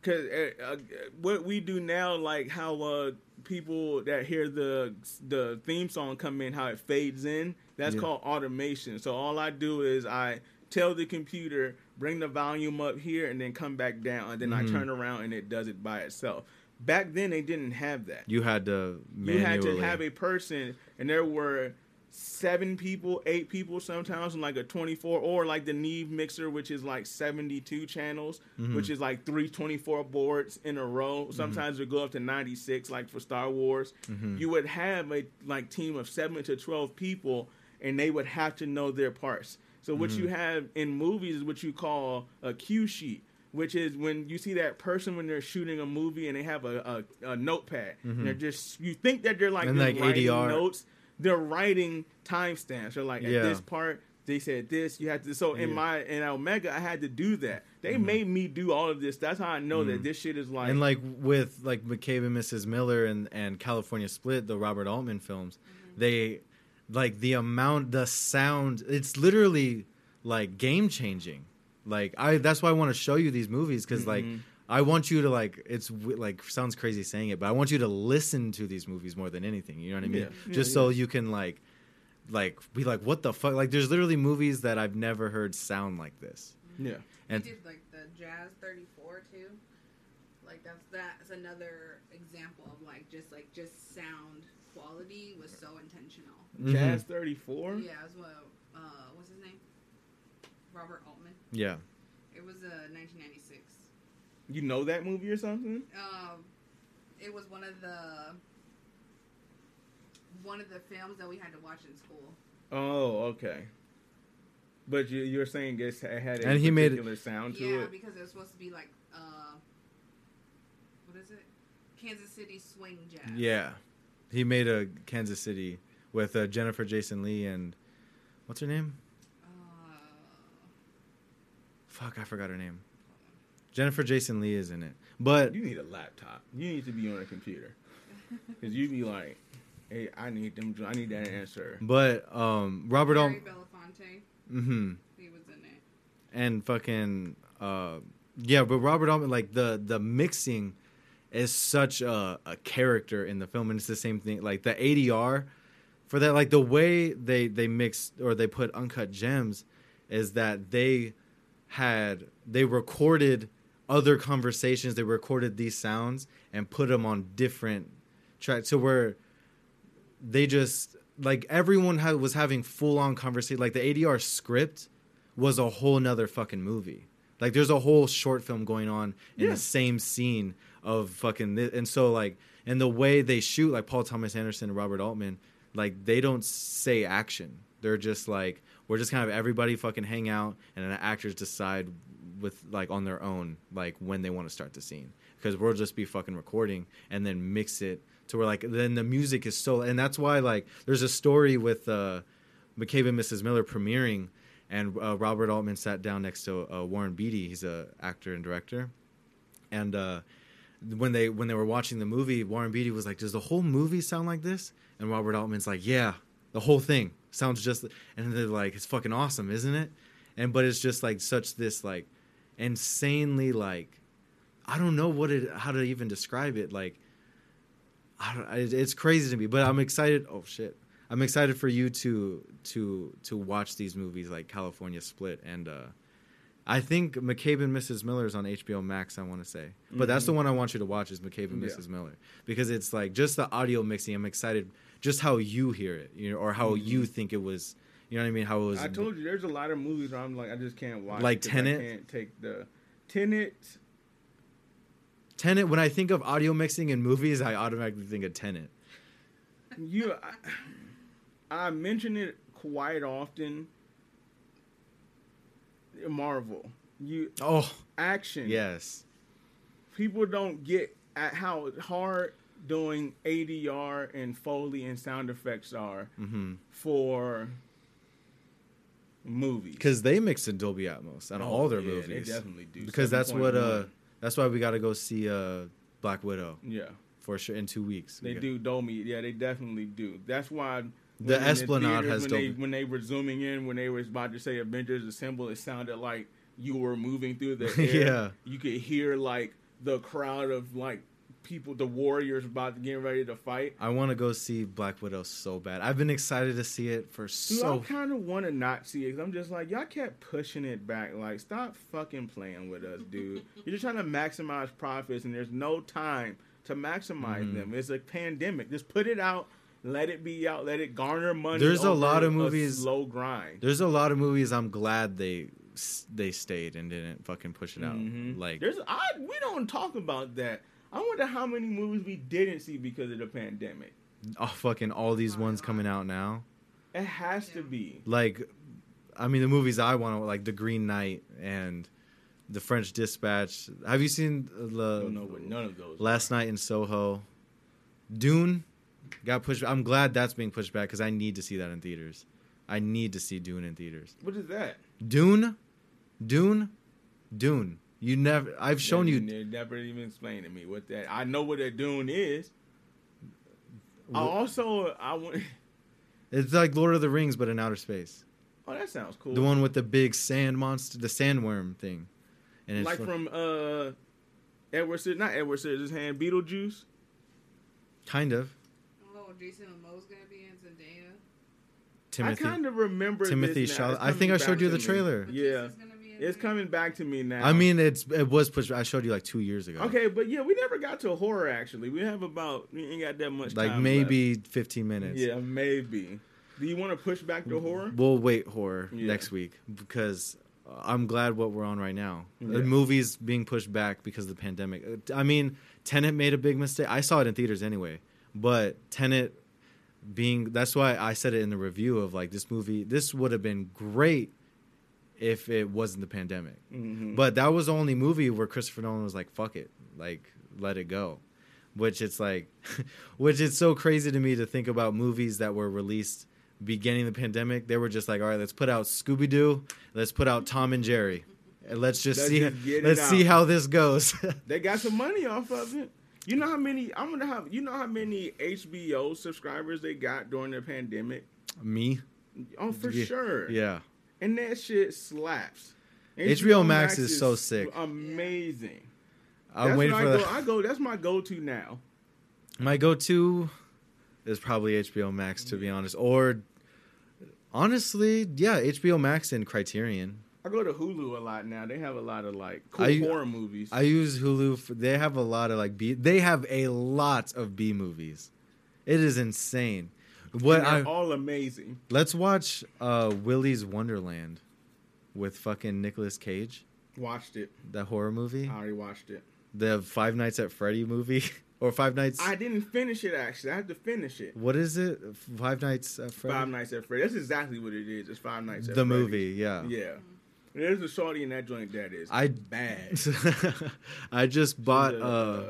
because uh, what we do now, like how uh, people that hear the the theme song come in, how it fades in. That's yeah. called automation. So all I do is I tell the computer, bring the volume up here and then come back down. And then mm-hmm. I turn around and it does it by itself. Back then, they didn't have that. You had to manually. You had to have a person, and there were seven people, eight people sometimes, and like a twenty-four, or like the Neve mixer, which is like seventy-two channels, mm-hmm. which is like three twenty-four boards in a row. Sometimes mm-hmm. it would go up to ninety-six, like for Star Wars. Mm-hmm. You would have a like team of seven to twelve people, and they would have to know their parts. So what mm-hmm. you have in movies is what you call a cue sheet, which is when you see that person when they're shooting a movie and they have a, a, a notepad. Mm-hmm. And they're just, you think that they're like, they're like writing A D R. Notes. They're writing timestamps. They're like, yeah. at this part, they said this. You have to. So yeah. in my in Omega, I had to do that. They mm-hmm. made me do all of this. That's how I know mm-hmm. that this shit is like. And like with like McCabe and Missus Miller and, and California Split, the Robert Altman films, mm-hmm. they... Like, the amount, the sound, it's literally, like, game-changing. Like, I that's why I want to show you these movies, because, mm-hmm. like, I want you to, like, it's, like, sounds crazy saying it, but I want you to listen to these movies more than anything, you know what I mean? Yeah. Yeah, Just yeah. so you can, like, like, be like, what the fuck? Like, there's literally movies that I've never heard sound like this. Mm-hmm. Yeah. And he did, like, the Jazz thirty-four, too. Like, that's, that's another example of, like, just, like, just sound quality was so intentional. Mm-hmm. Chaz thirty-four? Yeah, that's what, uh, what's his name? Robert Altman. Yeah. It was uh, nineteen ninety-six. You know that movie or something? Um, it was one of the one of the films that we had to watch in school. Oh, okay. But you, you were saying it had a and he particular made, sound to yeah, it? Yeah, because it was supposed to be like, uh, what is it? Kansas City swing jazz. Yeah. He made a Kansas City with uh, Jennifer Jason Leigh and what's her name? Uh, Fuck, I forgot her name. Jennifer Jason Leigh is in it. But you need a laptop. You need to be on a computer. Because you'd be like, hey, I need them. I need that answer. But um, Robert Terry Al- Belafonte. Mm-hmm. He was in it. And fucking uh, yeah, but Robert Altman, like the the mixing is such a, a character in the film, and it's the same thing. Like the A D R for that, like the way they they mixed or they put Uncut Gems is that they had they recorded other conversations, they recorded these sounds and put them on different tracks to where they just. Like, everyone ha- was having full-on conversation. Like, the A D R script was a whole nother fucking movie. Like, there's a whole short film going on in yeah. the same scene of fucking... This. And so, like, and the way they shoot, like, Paul Thomas Anderson and Robert Altman, like, they don't say action. They're just, like, we're just kind of everybody fucking hang out, and then the actors decide with, like, on their own, like, when they want to start the scene. Because we'll just be fucking recording and then mix it to where, like, then the music is so... And that's why, like, there's a story with uh, McCabe and Missus Miller premiering, and uh, Robert Altman sat down next to uh, Warren Beatty. He's an actor and director. And uh, when they when they were watching the movie, Warren Beatty was like, does the whole movie sound like this? And Robert Altman's like, yeah, the whole thing sounds just... And they're like, it's fucking awesome, isn't it? And but it's just, like, such this, like, insanely, like... I don't know what it... How to even describe it, like... I don't, it's crazy to me, but I'm excited. Oh shit! I'm excited for you to to to watch these movies like California Split, and uh, I think McCabe and Missus Miller is on H B O Max. I want to say, mm-hmm. but that's the one I want you to watch is McCabe and yeah. Missus Miller because it's like just the audio mixing. I'm excited just how you hear it, you know, or how mm-hmm. you think it was. You know what I mean? How it was. I told you there's a lot of movies where I'm like I just can't watch. Like Tenet. I can't take the Tenet. Tenet, when I think of audio mixing in movies, I automatically think of Tenet. You, I, I mention it quite often. Marvel. You, oh, action. Yes. People don't get at how hard doing A D R and Foley and sound effects are mm-hmm. for movies. Because they mix in Dolby Atmos on oh, all their yeah, movies. They definitely do. Because that's what... uh. That's why we got to go see uh, Black Widow. Yeah. For sure, in two weeks. They do Dolby. Yeah, they definitely do. That's why... The Esplanade the theaters, has when Dolby. They, when they were zooming in, when they were about to say Avengers Assemble, it sounded like you were moving through the air. Yeah. You could hear, like, the crowd of, like, people, the warriors about to get ready to fight. I want to go see Black Widow so bad. I've been excited to see it for so... Dude, I kind of want to not see it, because I'm just like, y'all kept pushing it back. Like, stop fucking playing with us, dude. You're just trying to maximize profits, and there's no time to maximize mm-hmm. them. It's a pandemic. Just put it out, let it be out, let it garner money. There's a lot of movies... Slow grind. There's a lot of movies I'm glad they... They stayed and didn't fucking push it out. Mm-hmm. Like there's, I we don't talk about that. I wonder how many movies we didn't see because of the pandemic. Oh, fucking all these ones coming out now. It has to be. Like, I mean, the movies I want to like The Green Knight and The French Dispatch. Have you seen the? I don't know what none of those. Last Night in Soho, Dune got pushed. I'm glad that's being pushed back because I need to see that in theaters. I need to see Dune in theaters. What is that? Dune, Dune, Dune. You never. I've shown they, you. They never even explained to me what that. I know what a dune is. What? I also I want. It's like Lord of the Rings, but in outer space. Oh, that sounds cool. The one with the big sand monster, the sandworm thing, and it's like fun. From uh, Edward Scissorhands, not Edward Scissorhands, Beetlejuice. Kind of. Oh, Jason Momoa's gonna be in Zendaya. Timothy. I kind of remember Timothy. This now. Shall- I think I showed you the me. Trailer. But yeah. Jason's gonna be in It's coming back to me now. I mean, it's it was pushed. I showed you like two years ago. Okay, but yeah, we never got to horror. Actually, we have about we ain't got that much. Like time maybe left. fifteen minutes. Yeah, maybe. Do you want to push back to horror? We'll wait horror yeah. next week because I'm glad what we're on right now. Yeah. The movie's being pushed back because of the pandemic. I mean, Tenet made a big mistake. I saw it in theaters anyway, but Tenet being that's why I said it in the review of like this movie. This would have been great if it wasn't the pandemic. Mm-hmm. But that was the only movie where Christopher Nolan was like, fuck it. Like, let it go. Which it's like, which it's so crazy to me to think about movies that were released beginning of the pandemic. They were just like, all right, let's put out Scooby-Doo. Let's put out Tom and Jerry. And let's just let's see, just let's see how this goes. They got some money off of it. You know how many, I'm going to have, you know how many H B O subscribers they got during the pandemic? Me? Oh, for yeah. sure. Yeah. And that shit slaps. H B O, H B O Max, Max is, is so sick. Amazing. I'm that's waiting for I that. Go, I go, that's my go-to now. My go-to is probably H B O Max, to yeah. be honest. Or, honestly, yeah, H B O Max and Criterion. I go to Hulu a lot now. They have a lot of, like, cool I, horror movies. I use Hulu. For, they have a lot of, like, B. They have a lot of B-movies. It is insane. What and they're I, all amazing. Let's watch uh, Willy's Wonderland with fucking Nicolas Cage. Watched it. The horror movie. I already watched it. The Five Nights at Freddy movie. Or Five Nights. I didn't finish it, actually. I had to finish it. What is it? Five Nights at Freddy? Five Nights at Freddy. That's exactly what it is. It's Five Nights at the Freddy. The movie, yeah. Yeah. There's a shorty in that joint that is I, bad. I just bought... A, uh,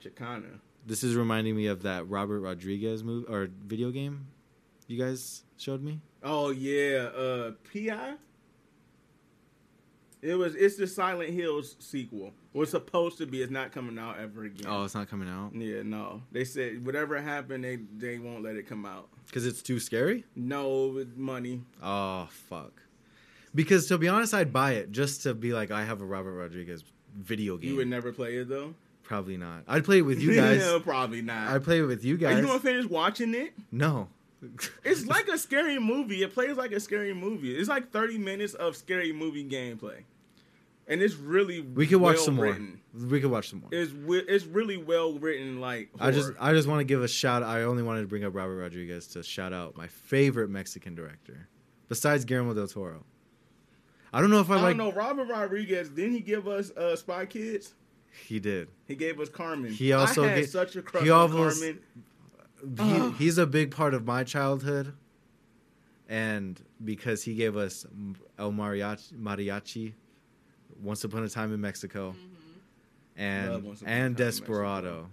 Chicana. This is reminding me of that Robert Rodriguez movie or video game you guys showed me. Oh yeah, uh, P I. It was it's the Silent Hills sequel. It was supposed to be. It's not coming out ever again. Oh, it's not coming out. Yeah, no. They said whatever happened, they they won't let it come out because it's too scary. No, with money. Oh fuck. Because to be honest, I'd buy it just to be like I have a Robert Rodriguez video game. You would never play it though. Probably not. I'd play it with you guys. No, probably not. I'd play it with you guys. Are you going to finish watching it? No. It's like a scary movie. It plays like a scary movie. It's like thirty minutes of scary movie gameplay. And it's really we could watch well some written. more. We could watch some more. It's it's really well written. Like horror. I just I just want to give a shout. I only wanted to bring up Robert Rodriguez to shout out my favorite Mexican director, besides Guillermo del Toro. I don't know if I, I like. I don't know Robert Rodriguez. Didn't he give us uh, Spy Kids? He did. He gave us Carmen. He also I had gave, such a crush on Carmen. He, he's a big part of my childhood, and because he gave us El Mariachi, Mariachi Once Upon a Time in Mexico, mm-hmm. and and Desperado,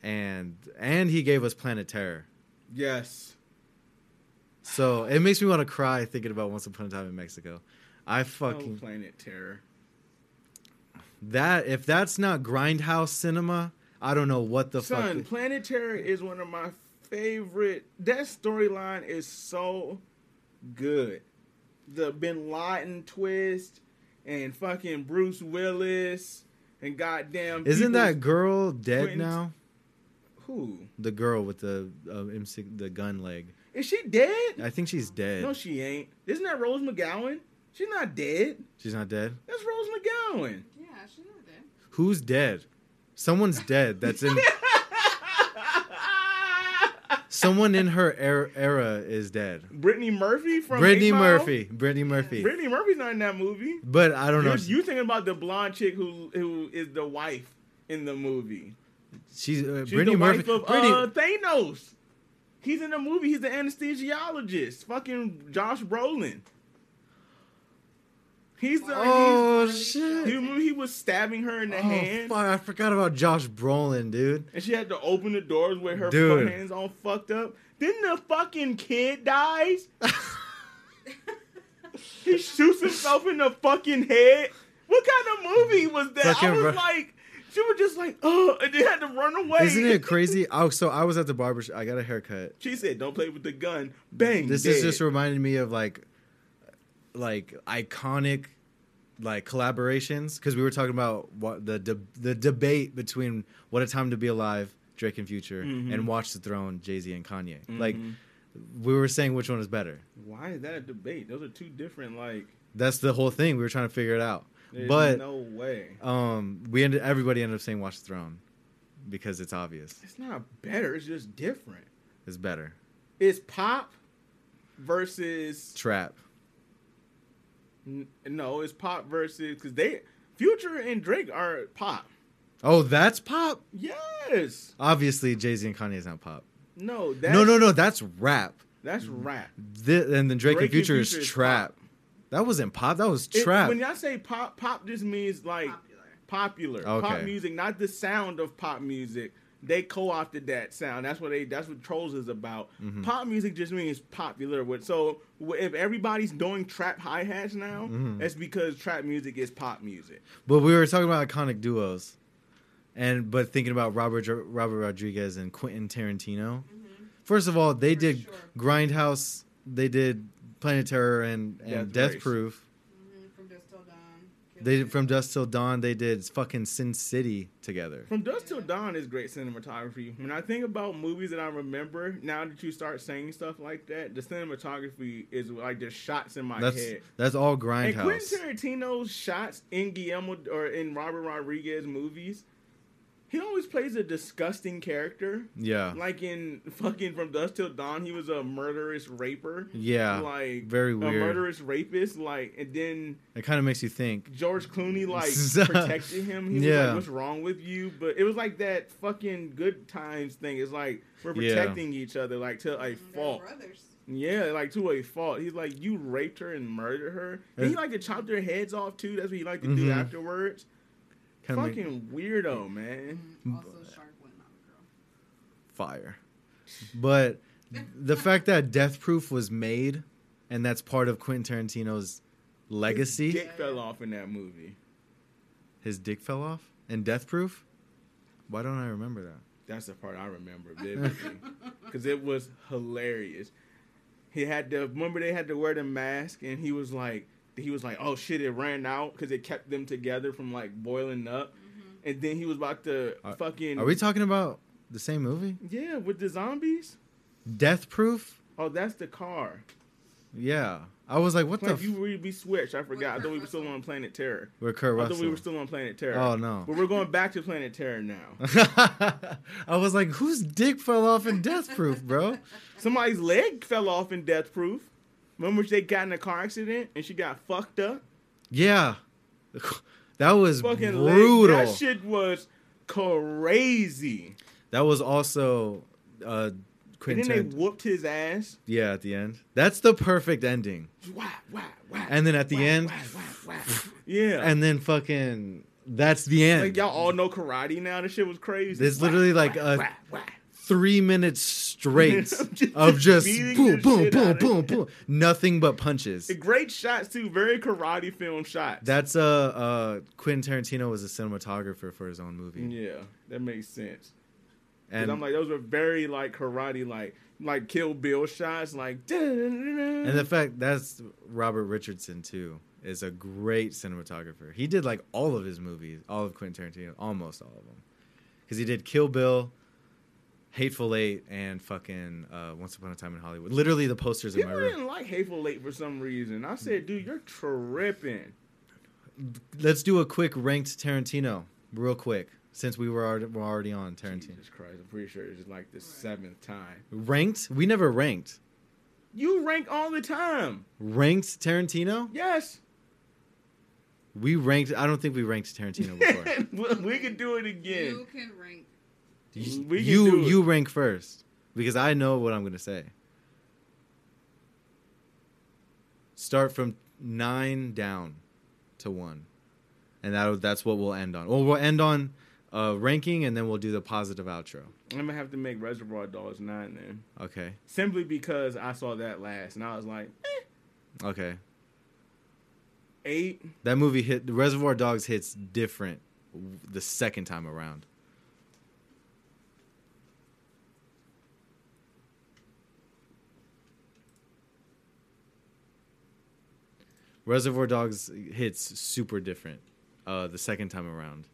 and and he gave us Planet Terror. Yes. So it makes me want to cry thinking about Once Upon a Time in Mexico. I fucking oh, Planet Terror. That if that's not Grindhouse cinema, I don't know what the Son, fuck. Son, Planet Terror is one of my favorite. That storyline is so good. The Bin Laden twist and fucking Bruce Willis and goddamn. Isn't that girl dead Quentin, now? Who? The girl with the uh, the gun leg. Is she dead? I think she's dead. No, she ain't. Isn't that Rose McGowan? She's not dead. She's not dead? That's Rose McGowan. Yeah, she's not dead. Who's dead? Someone's dead. That's in. Someone in her era, era is dead. Brittany Murphy from. Brittany Murphy. Brittany Murphy. Brittany Murphy's not in that movie. But I don't You're, know. You thinking about the blonde chick who who is the wife in the movie? She's, uh, she's Brittany the Murphy. Wife of Brittany. Uh, Thanos. He's in the movie. He's the anesthesiologist. Fucking Josh Brolin. He's the, oh he's, shit! He, remember he was stabbing her in the oh, hand. Fuck, I forgot about Josh Brolin, dude. And she had to open the doors with her dude. hands all fucked up. Then the fucking kid dies. He shoots himself in the fucking head. What kind of movie was that? Fucking I was ru- like, she was just like, oh, and they had to run away. Isn't it crazy? Oh, so I was at the barbershop. I got a haircut. She said, "Don't play with the gun." Bang. This dead. is just reminding me of like. like iconic like collaborations because we were talking about what the de- the debate between What a Time to Be Alive, Drake and Future, mm-hmm. and Watch the Throne, Jay-Z and Kanye. Mm-hmm. Like we were saying which one is better. Why is that a debate? Those are two different like That's the whole thing. We were trying to figure it out. There's but no way. Um, we ended. Everybody ended up saying Watch the Throne because it's obvious. It's not better. It's just different. It's better. It's pop versus trap. N- no, it's pop versus because they Future and Drake are pop. Oh, that's pop? Yes. Obviously, Jay-Z and Kanye is not pop. No, that's... No, no, no, that's rap. That's rap. The, and then Drake, Drake and Future, and Future is, is trap. Pop. That wasn't pop. That was trap. It, when y'all say pop, pop just means, like, popular. popular. Okay. Pop music, not the sound of pop music. They co-opted that sound. That's what they. That's what Trolls is about. Mm-hmm. Pop music just means popular. So if everybody's doing trap hi-hats now, mm-hmm. that's because trap music is pop music. But we were talking about iconic duos. And but thinking about Robert Robert Rodriguez and Quentin Tarantino, mm-hmm. first of all, they For did sure. Grindhouse, they did Planet Terror and, and Death, Death Proof. Mm-hmm. From Dusk Till Dawn. Kill they did From Dusk Till Dawn. They did fucking Sin City together. From Dusk yeah. Till Dawn is great cinematography. When I think about movies that I remember, now that you start saying stuff like that, the cinematography is like just shots in my that's, head. That's all Grindhouse. And Quentin Tarantino's shots in Guillermo or in Robert Rodriguez movies. He always plays a disgusting character. Yeah. Like in fucking From Dusk Till Dawn, he was a murderous raper. Yeah. Like very weird. A murderous rapist. Like, and then it kind of makes you think. George Clooney like protected him. He yeah. was like, "What's wrong with you?" But it was like that fucking Good Times thing. It's like we're protecting yeah. each other, like to a fault. Brothers. Yeah, like to a fault. He's like, "You raped her and murdered her." And he like to chop their heads off too. That's what he like to mm-hmm. do afterwards. Fucking weirdo, man. Also, Shark went on a girl. Fire. But the fact that Death Proof was made, and that's part of Quentin Tarantino's legacy. His dick fell off in that movie. His dick fell off? In Death Proof? Why don't I remember that? That's the part I remember vividly. Because it was hilarious. He had to, remember they had to wear the mask, and he was like, He was like, oh, shit, it ran out because it kept them together from, like, boiling up. Mm-hmm. And then he was about to are, fucking... Are we talking about the same movie? Yeah, with the zombies. Death Proof? Oh, that's the car. Yeah. I was like, what Plan- the... F- you, we, we switched. I forgot. I thought we were still on Planet Terror. We're Kurt Russell. I thought we were still on Planet Terror. Oh, no. But we're going back to Planet Terror now. I was like, whose dick fell off in Death Proof, bro? Somebody's leg fell off in Death Proof. Remember they got in a car accident and she got fucked up? Yeah. That was fucking brutal. Leg. That shit was crazy. That was also uh, Quentin. And then they whooped his ass. Yeah, at the end. That's the perfect ending. Wah, wah, wah, and then at the wah, end. Wah, wah, wah, wah. Yeah. And then fucking, that's the end. Like y'all all know karate now. This shit was crazy. It's literally wah, like wah, a... Wah, wah. Three minutes straight just of just boom, boom, boom, boom, boom. Nothing but punches. Great shots, too. Very karate film shots. That's uh, uh, Quentin Tarantino was a cinematographer for his own movie. Yeah, that makes sense. And I'm like, those were very, like, karate, like, like Kill Bill shots. Like, and the fact that's Robert Richardson, too, is a great cinematographer. He did, like, all of his movies, all of Quentin Tarantino, almost all of them. Because he did Kill Bill, Hateful Eight, and fucking uh, Once Upon a Time in Hollywood. Literally the posters People in my room. People didn't like Hateful Eight for some reason. I said, dude, you're tripping. Let's do a quick ranked Tarantino real quick since we were already, we're already on Tarantino. Jesus Christ, I'm pretty sure it's like the seventh time. Ranked? We never ranked. You rank all the time. Ranked Tarantino? Yes. We ranked. I don't think we ranked Tarantino before. We could do it again. You can rank. We you you rank first because I know what I'm gonna say. Start from nine down to one, and that that's what we'll end on. Well, we'll end on uh, ranking, and then we'll do the positive outro. I'm gonna have to make Reservoir Dogs nine then. Okay. Simply because I saw that last, and I was like, eh. Okay. Eight. That movie hit. The Reservoir Dogs hits different the second time around. Reservoir Dogs hits super different uh, the second time around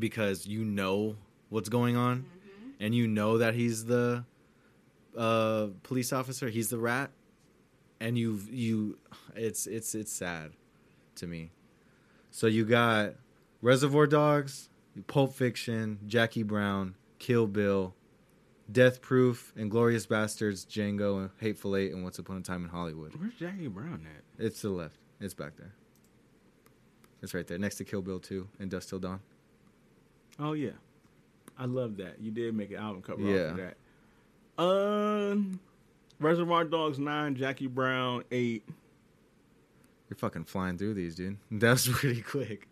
because you know what's going on, mm-hmm. and you know that he's the uh, police officer. He's the rat. and you you it's it's it's sad to me. So you got Reservoir Dogs, Pulp Fiction, Jackie Brown, Kill Bill, Death Proof, Inglourious Bastards, Django, and Hateful Eight, and Once Upon a Time in Hollywood. Where's Jackie Brown at? It's to the left. It's back there. It's right there, next to Kill Bill two and Dusk Till Dawn. Oh, yeah. I love that. You did make an album cover yeah. off of that. Um, Reservoir Dogs nine, Jackie Brown eight. You're fucking flying through these, dude. That's pretty quick.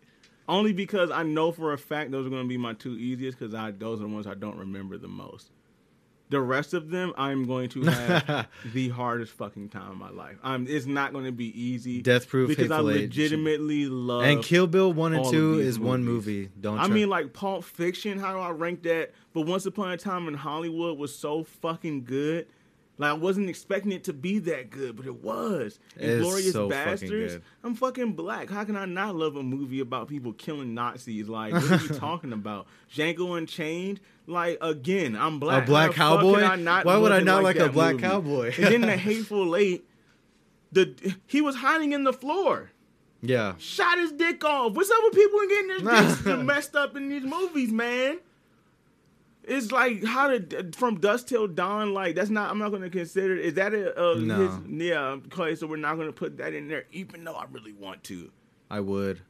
Only because I know for a fact those are going to be my two easiest because I those are the ones I don't remember the most. The rest of them, I'm going to have the hardest fucking time of my life. I'm, it's not going to be easy. Death Proof, because Hateful I legitimately Age. love. And Kill Bill one and two is movies. one movie. Don't I try. mean like Pulp Fiction? How do I rank that? But Once Upon a Time in Hollywood was so fucking good. Like I wasn't expecting it to be that good, but it was. Inglourious so Bastards. Fucking I'm fucking black. How can I not love a movie about people killing Nazis? Like, what are you talking about? Django Unchained. Like again, I'm black. A black cowboy. Why would I not like, like a black movie? cowboy? And then the Hateful Eight. The he was hiding in the floor. Yeah. Shot his dick off. What's up with people getting their dicks messed up in these movies, man? It's like how did From Dusk Till Dawn, like that's not I'm not going to consider is that a uh, no. his, yeah okay so we're not going to put that in there even though I really want to. I would.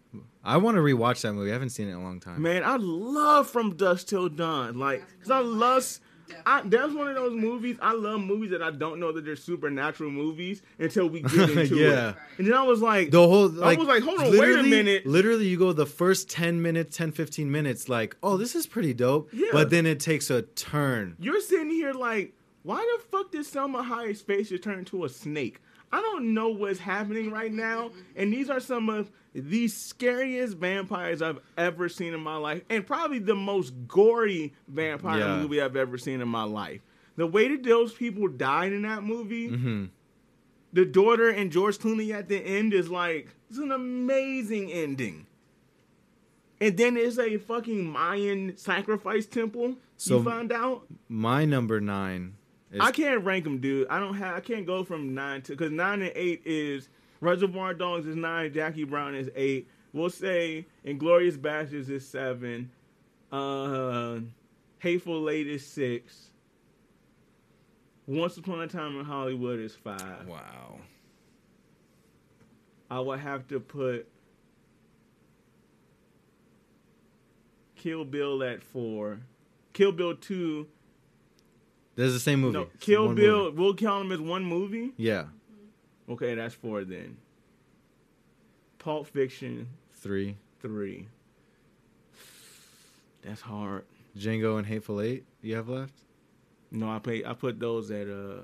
I want to rewatch that movie. I haven't seen it in a long time. Man, I love From Dusk Till Dawn. Like cuz I love I, that's one of those movies. I love movies that I don't know that they're supernatural movies until we get into yeah. it. And then I was like, the whole, like I was like, hold on, wait a minute. Literally, you go the first ten minutes, ten, fifteen minutes, like, oh, this is pretty dope. Yeah. But then it takes a turn. You're sitting here like, why the fuck did Selma Hayek's face just turn into a snake? I don't know what's happening right now. And these are some of the scariest vampires I've ever seen in my life. And probably the most gory vampire yeah. movie I've ever seen in my life. The way that those people died in that movie, mm-hmm. the daughter and George Clooney at the end is like, it's an amazing ending. And then it's a fucking Mayan sacrifice temple. So you find out? My number nine. It's I can't rank them, dude. I don't have. I can't go from nine to because nine and eight is Reservoir Dogs is nine, Jackie Brown is eight. We'll say Inglourious Bastards is seven, uh, Hateful Eight is six. Once Upon a Time in Hollywood is five. Wow. I would have to put Kill Bill at four. Kill Bill two. That's the same movie. No, Kill Bill, movie. We'll count him as one movie? Yeah. Okay, that's four then. Pulp Fiction. Three. Three. That's hard. Django and Hateful Eight you have left? No, I pay, I put those at... Uh...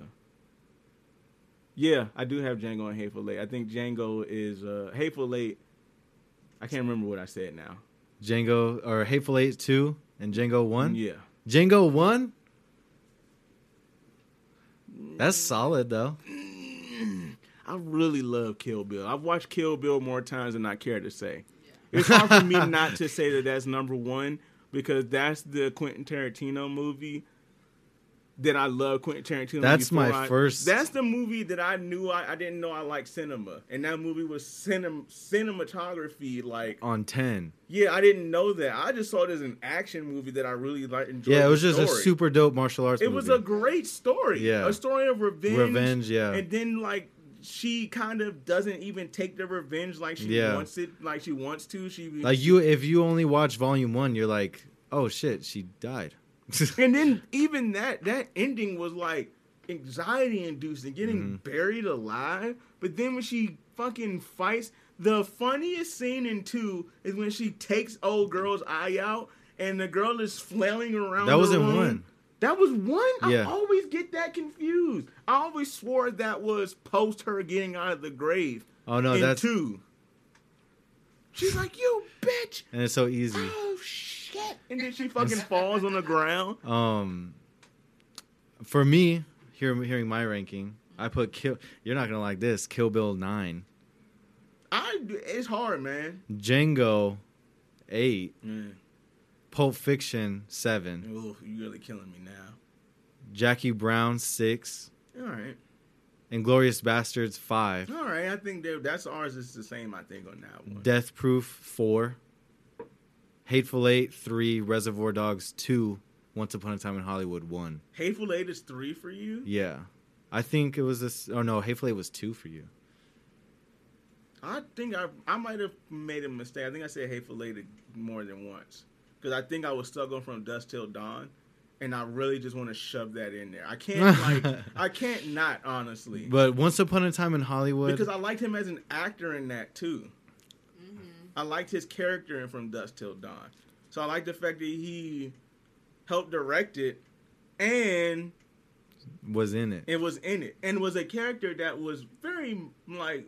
Yeah, I do have Django and Hateful Eight. I think Django is... Uh... Hateful Eight... I can't remember what I said now. Django... Or Hateful Eight two and Django one? Yeah. Django one? That's solid, though. I really love Kill Bill. I've watched Kill Bill more times than I care to say. Yeah. It's hard for me not to say that that's number one because that's the Quentin Tarantino movie that I love. Quentin Tarantino. That's my I, first. That's the movie that I knew I, I didn't know I liked cinema, and that movie was cinem, cinematography like on ten. Yeah, I didn't know that. I just saw it as an action movie that I really liked. Enjoyed. Yeah, it was just story. a super dope martial arts. It movie. was a great story. Yeah, a story of revenge. Revenge. Yeah, and then like she kind of doesn't even take the revenge like she yeah. wants it, like she wants to. She like you. If you only watch Volume One, you're like, oh shit, she died. And then even that that ending was like anxiety inducing, getting mm-hmm. buried alive. But then when she fucking fights, the funniest scene in two is when she takes old girl's eye out and the girl is flailing around. That was in one. That was one? Yeah. I always get that confused. I always swore that was post her getting out of the grave. Oh no, in that's two. She's like, you bitch. And it's so easy. Oh shit. And then she fucking falls on the ground. Um, for me, hearing hearing my ranking, I put Kill. You're not gonna like this. Kill Bill nine. I it's hard, man. Django, eight. Mm. Pulp Fiction seven. Ooh, you're really killing me now. Jackie Brown six. All right. Inglourious Bastards five. All right, I think that's ours is the same, I think, on that one. Death Proof four. Hateful Eight three. Reservoir Dogs two. Once Upon a Time in Hollywood one. Hateful Eight is three for you? Yeah. I think it was this... Oh, no. Hateful Eight was two for you. I think I I might have made a mistake. I think I said Hateful Eight more than once. Because I think I was struggling From Dusk Till Dawn. And I really just want to shove that in there. I can't, like, I can't not, honestly. But Once Upon a Time in Hollywood... Because I liked him as an actor in that, too. Mm-hmm. I liked his character in From Dusk Till Dawn. So I like the fact that he helped direct it and... was in it. It was in it. And was a character that was very, like...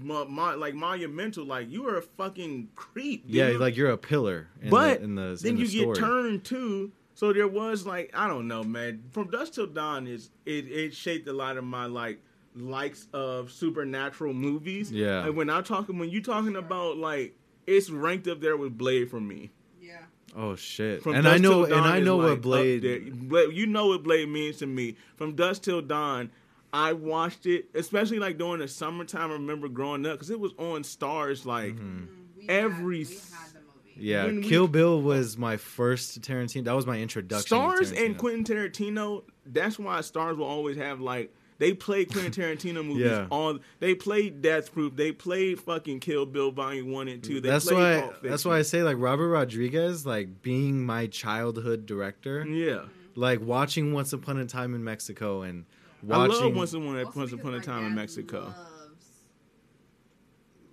Mo- mo- like monumental, like you were a fucking creep. Dude. Yeah, like you're a pillar. In but the, in the, then in you the story. Get turned too. So there was like I don't know, man. From Dusk Till Dawn is it, it shaped a lot of my like likes of supernatural movies. Yeah. Like when I'm talking, when you talking about like it's ranked up there with Blade for me. Yeah. Oh shit. From and, I know, and I know, and I know what like Blade. Blade. You know what Blade means to me. From Dusk Till Dawn. I watched it, especially like during the summertime. I remember growing up because it was on Stars like mm-hmm. we every. Had, we had the movie. Yeah, when Kill we, Bill was my first Tarantino. That was my introduction. Stars to Tarantino. And Quentin Tarantino. That's why Stars will always have like they played Quentin Tarantino movies. Yeah. All they played Death Proof. They played fucking Kill Bill Volume One and Two. They that's played why. Pulp Fiction. That's why I say like Robert Rodriguez, like being my childhood director. Yeah. Like watching Once Upon a Time in Mexico and. Watching. I love Once Upon a, Once upon a Time in Mexico. Loves,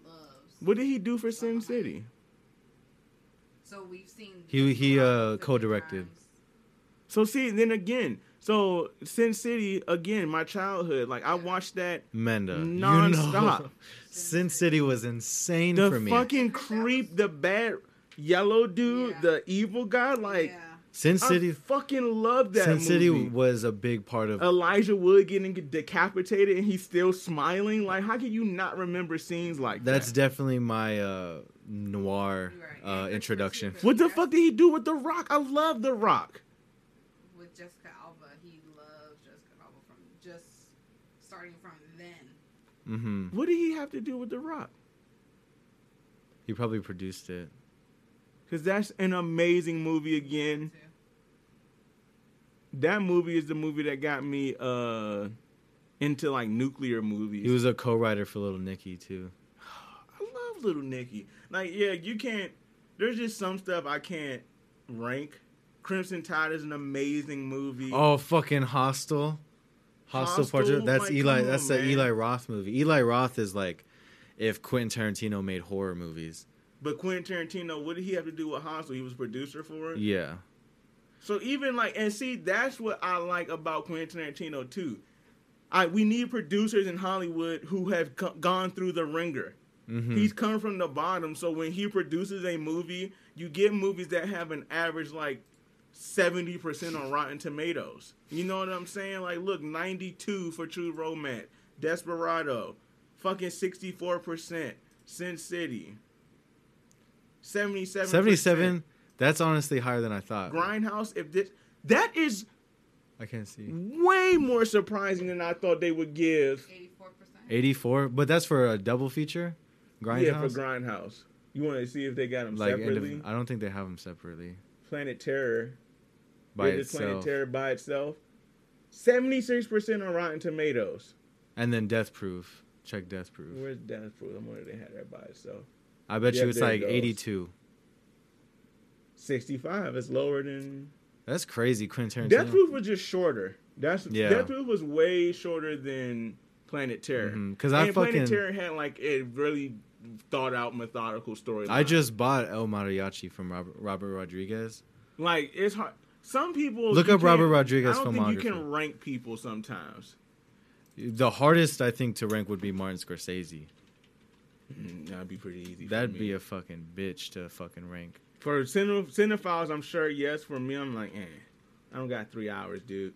loves what did he do for Sin City? So we've seen... He he uh, co-directed. Times. So see, then again, so Sin City, again, my childhood. Like, I watched that Menda. Non-stop. You know, Sin City was insane the for me. The fucking creep, the bad yellow dude, yeah. The evil guy, like... Yeah. Sin City, I fucking love that Sin movie. Sin City was a big part of Elijah Wood getting decapitated and he's still smiling. Like, how can you not remember scenes like That's that? That's definitely my uh, noir uh, introduction. What the fuck did he do with The Rock? I love The Rock. With Jessica Alba, he loved Jessica Alba from just starting from then. Mm-hmm. What did he have to do with The Rock? He probably produced it. Because that's an amazing movie again. That movie is the movie that got me uh, into, like, nuclear movies. He was a co-writer for Little Nicky, too. I love Little Nicky. Like, yeah, you can't... There's just some stuff I can't rank. Crimson Tide is an amazing movie. Oh, fucking Hostel. Hostel, Hostel Part two. That's like, Eli. That's the Eli Roth movie. Eli Roth is, like, if Quentin Tarantino made horror movies... But Quentin Tarantino, what did he have to do with Hostel? He was producer for it? Yeah. So even like, and see, that's what I like about Quentin Tarantino too. I We need producers in Hollywood who have co- gone through the ringer. Mm-hmm. He's come from the bottom. So when he produces a movie, you get movies that have an average like seventy percent on Rotten Tomatoes. You know what I'm saying? Like, look, ninety-two for True Romance. Desperado. Fucking sixty-four percent. Sin City. seventy-seven seventy-seven That's honestly higher than I thought. Grindhouse, if this... That is... I can't see. Way more surprising than I thought they would give. eighty-four percent eighty-four But that's for a double feature? Grindhouse? Yeah, for Grindhouse. You want to see if they got them like, separately? Of, I don't think they have them separately. Planet Terror. By yeah, itself. Planet Terror by itself. seventy-six percent on Rotten Tomatoes. And then Death Proof. Check Death Proof. Where's Death Proof? I'm wondering if they had that by itself. I bet yeah, you it's like it eighty-two sixty-five is lower than... That's crazy, Quentin Tarantino. Death Proof was just shorter. That's yeah. Death Proof was way shorter than Planet Terror. Because mm-hmm. I fucking... Planet Terror had like a really thought-out, methodical storyline. I just bought El Mariachi from Robert, Robert Rodriguez. Like, it's hard. Some people... Look up Robert Rodriguez filmography. I don't think you can rank people sometimes. The hardest, I think, to rank would be Martin Scorsese. That'd be pretty easy. That'd be a fucking bitch to fucking rank. For cine- cinephiles, I'm sure, yes. For me, I'm like, eh. I don't got three hours, dude.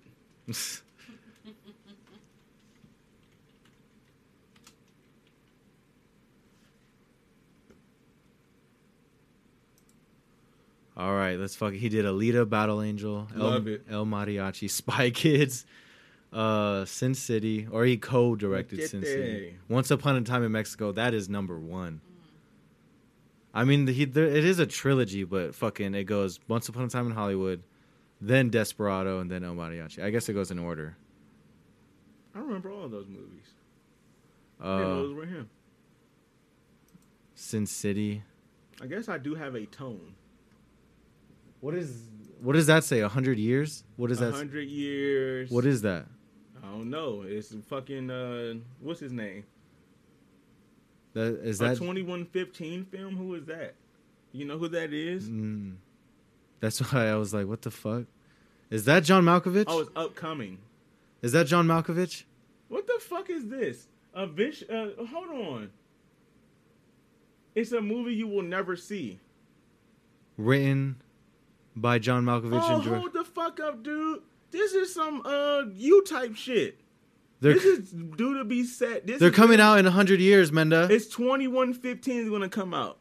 All right, let's fuck it. He did Alita, Battle Angel, El, Love it. El Mariachi, Spy Kids, uh, Sin City, or he co-directed Sin City. Once Upon a Time in Mexico, that is number one. I mean, he, there, it is a trilogy, but fucking, it goes Once Upon a Time in Hollywood, then Desperado, and then El Mariachi. I guess it goes in order. I remember all of those movies. Uh, I didn't know those were him. Sin City. I guess I do have a tone. What is? What does that say? A hundred years? What is that? A hundred years. What is that? I don't know. It's fucking. Uh, what's his name? That, is that a twenty-one fifteen film? Who is that? You know who that is? Mm. That's why I was like, what the fuck? Is that John Malkovich? Oh, it's upcoming. Is that John Malkovich? What the fuck is this? A vish, uh, hold on. It's a movie you will never see. Written by John Malkovich. Oh, and George- hold the fuck up, dude. This is some uh U-type shit. They're, this is due to be set. This they're is coming due. Out in one hundred years, Menda. It's twenty-one fifteen is going to come out.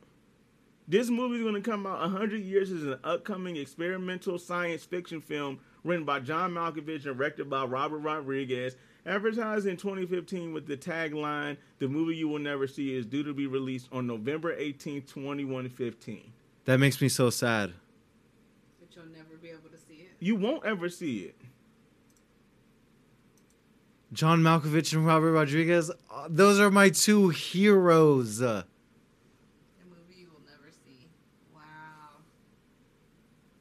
This movie is going to come out. one hundred years is an upcoming experimental science fiction film written by John Malkovich and directed by Robert Rodriguez. Advertised in twenty fifteen with the tagline, "The movie you will never see," is due to be released on November eighteenth, twenty fifteen. That makes me so sad. But you'll never be able to see it. You won't ever see it. John Malkovich and Robert Rodriguez, those are my two heroes. The movie you will never see. Wow.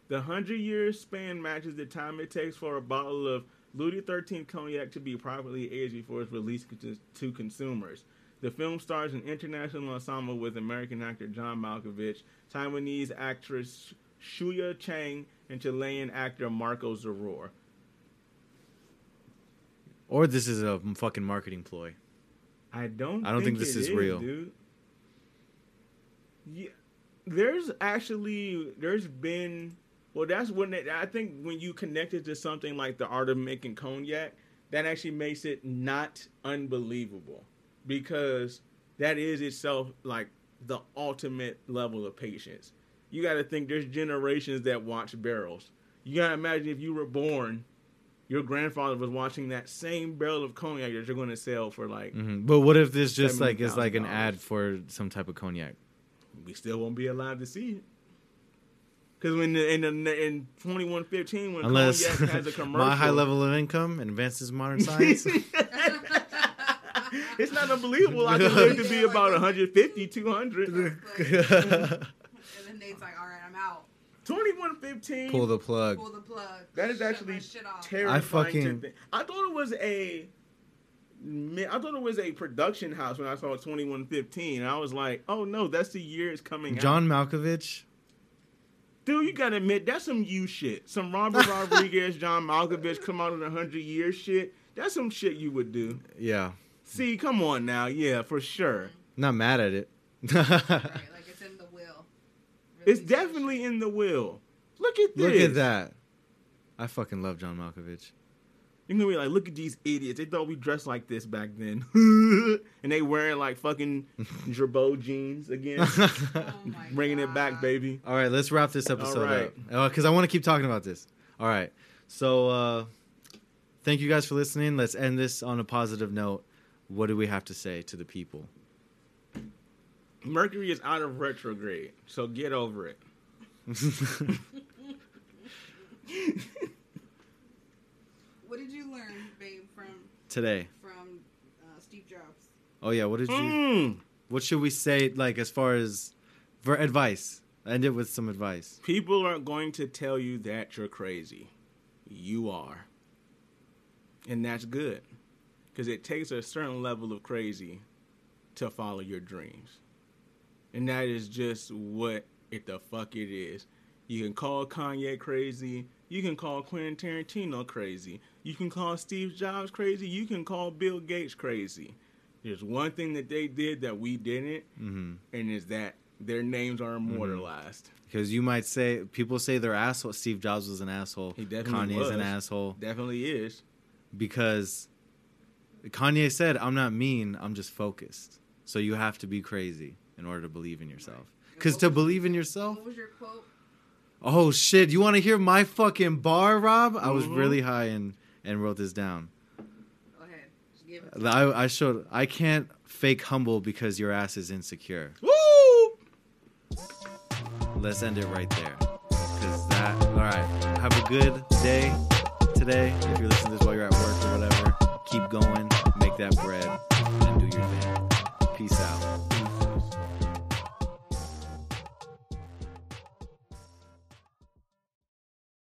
The hundred-year span matches the time it takes for a bottle of Louis the thirteenth cognac to be properly aged before it's released to consumers. The film stars an international ensemble with American actor John Malkovich, Taiwanese actress Shuya Chang, and Chilean actor Marco Zaror. Or this is a fucking marketing ploy. I don't. I don't think, think this is, is real, dude. Yeah, there's actually there's been. Well, that's when it, I think when you connect it to something like The Art of Making Cognac, that actually makes it not unbelievable, because that is itself like the ultimate level of patience. You got to think there's generations that watch barrels. You got to imagine if you were born. Your grandfather was watching that same barrel of cognac that you're going to sell for like. Mm-hmm. But what if this just like is like an ad for some type of cognac? We still won't be allowed to see it. Because when the, in the, in twenty-one fifteen, when unless cognac has a commercial, my high level of income advances modern science. It's not unbelievable. I can live to be about one hundred fifty, two hundred. And then they's like, all right, I'm out. twenty-one fifteen. Pull the plug. Pull the plug. That is actually terrifying. I fucking. To I thought it was a. I thought it was a production house when I saw twenty-one fifteen. And I was like, oh no, that's the year it's coming John out. John Malkovich. Dude, you gotta admit that's some you shit. Some Robert Rodriguez, John Malkovich come out in a hundred years shit. That's some shit you would do. Yeah. See, come on now, yeah, for sure. Not mad at it. Right. It's definitely in the will. Look at this. Look at that. I fucking love John Malkovich. You're going to be like, look at these idiots. They thought we dressed like this back then. And they wearing like fucking Gerbo jeans again. Oh my Bringing God. It back, baby. All right, let's wrap this episode right. up. Because uh, I want to keep talking about this. All right. So uh, thank you guys for listening. Let's end this on a positive note. What do we have to say to the people? Mercury is out of retrograde, so get over it. What did you learn, babe, from today? From uh, Steve Jobs. Oh yeah, what did you? Mm. What should we say, like as far as for advice? End it with some advice. People are going to tell you that you're crazy. You are, and that's good, because it takes a certain level of crazy to follow your dreams. And that is just what it the fuck it is. You can call Kanye crazy. You can call Quentin Tarantino crazy. You can call Steve Jobs crazy. You can call Bill Gates crazy. There's one thing that they did that we didn't, mm-hmm. and is that their names are immortalized. Because you might say, people say they're assholes. Steve Jobs was an asshole. He definitely Kanye's was. Kanye's an asshole. Definitely is. Because Kanye said, I'm not mean, I'm just focused. So you have to be crazy in order to believe in yourself. Because to believe in yourself... What was your quote? Oh, shit. You want to hear my fucking bar, Rob? Mm-hmm. I was really high and, and wrote this down. give it. I, I showed. I can't fake humble because your ass is insecure. Woo! Let's end it right there. Cause that. All right. Have a good day today. If you're listening to this while you're at work or whatever, keep going. Make that bread and do your thing. Peace out.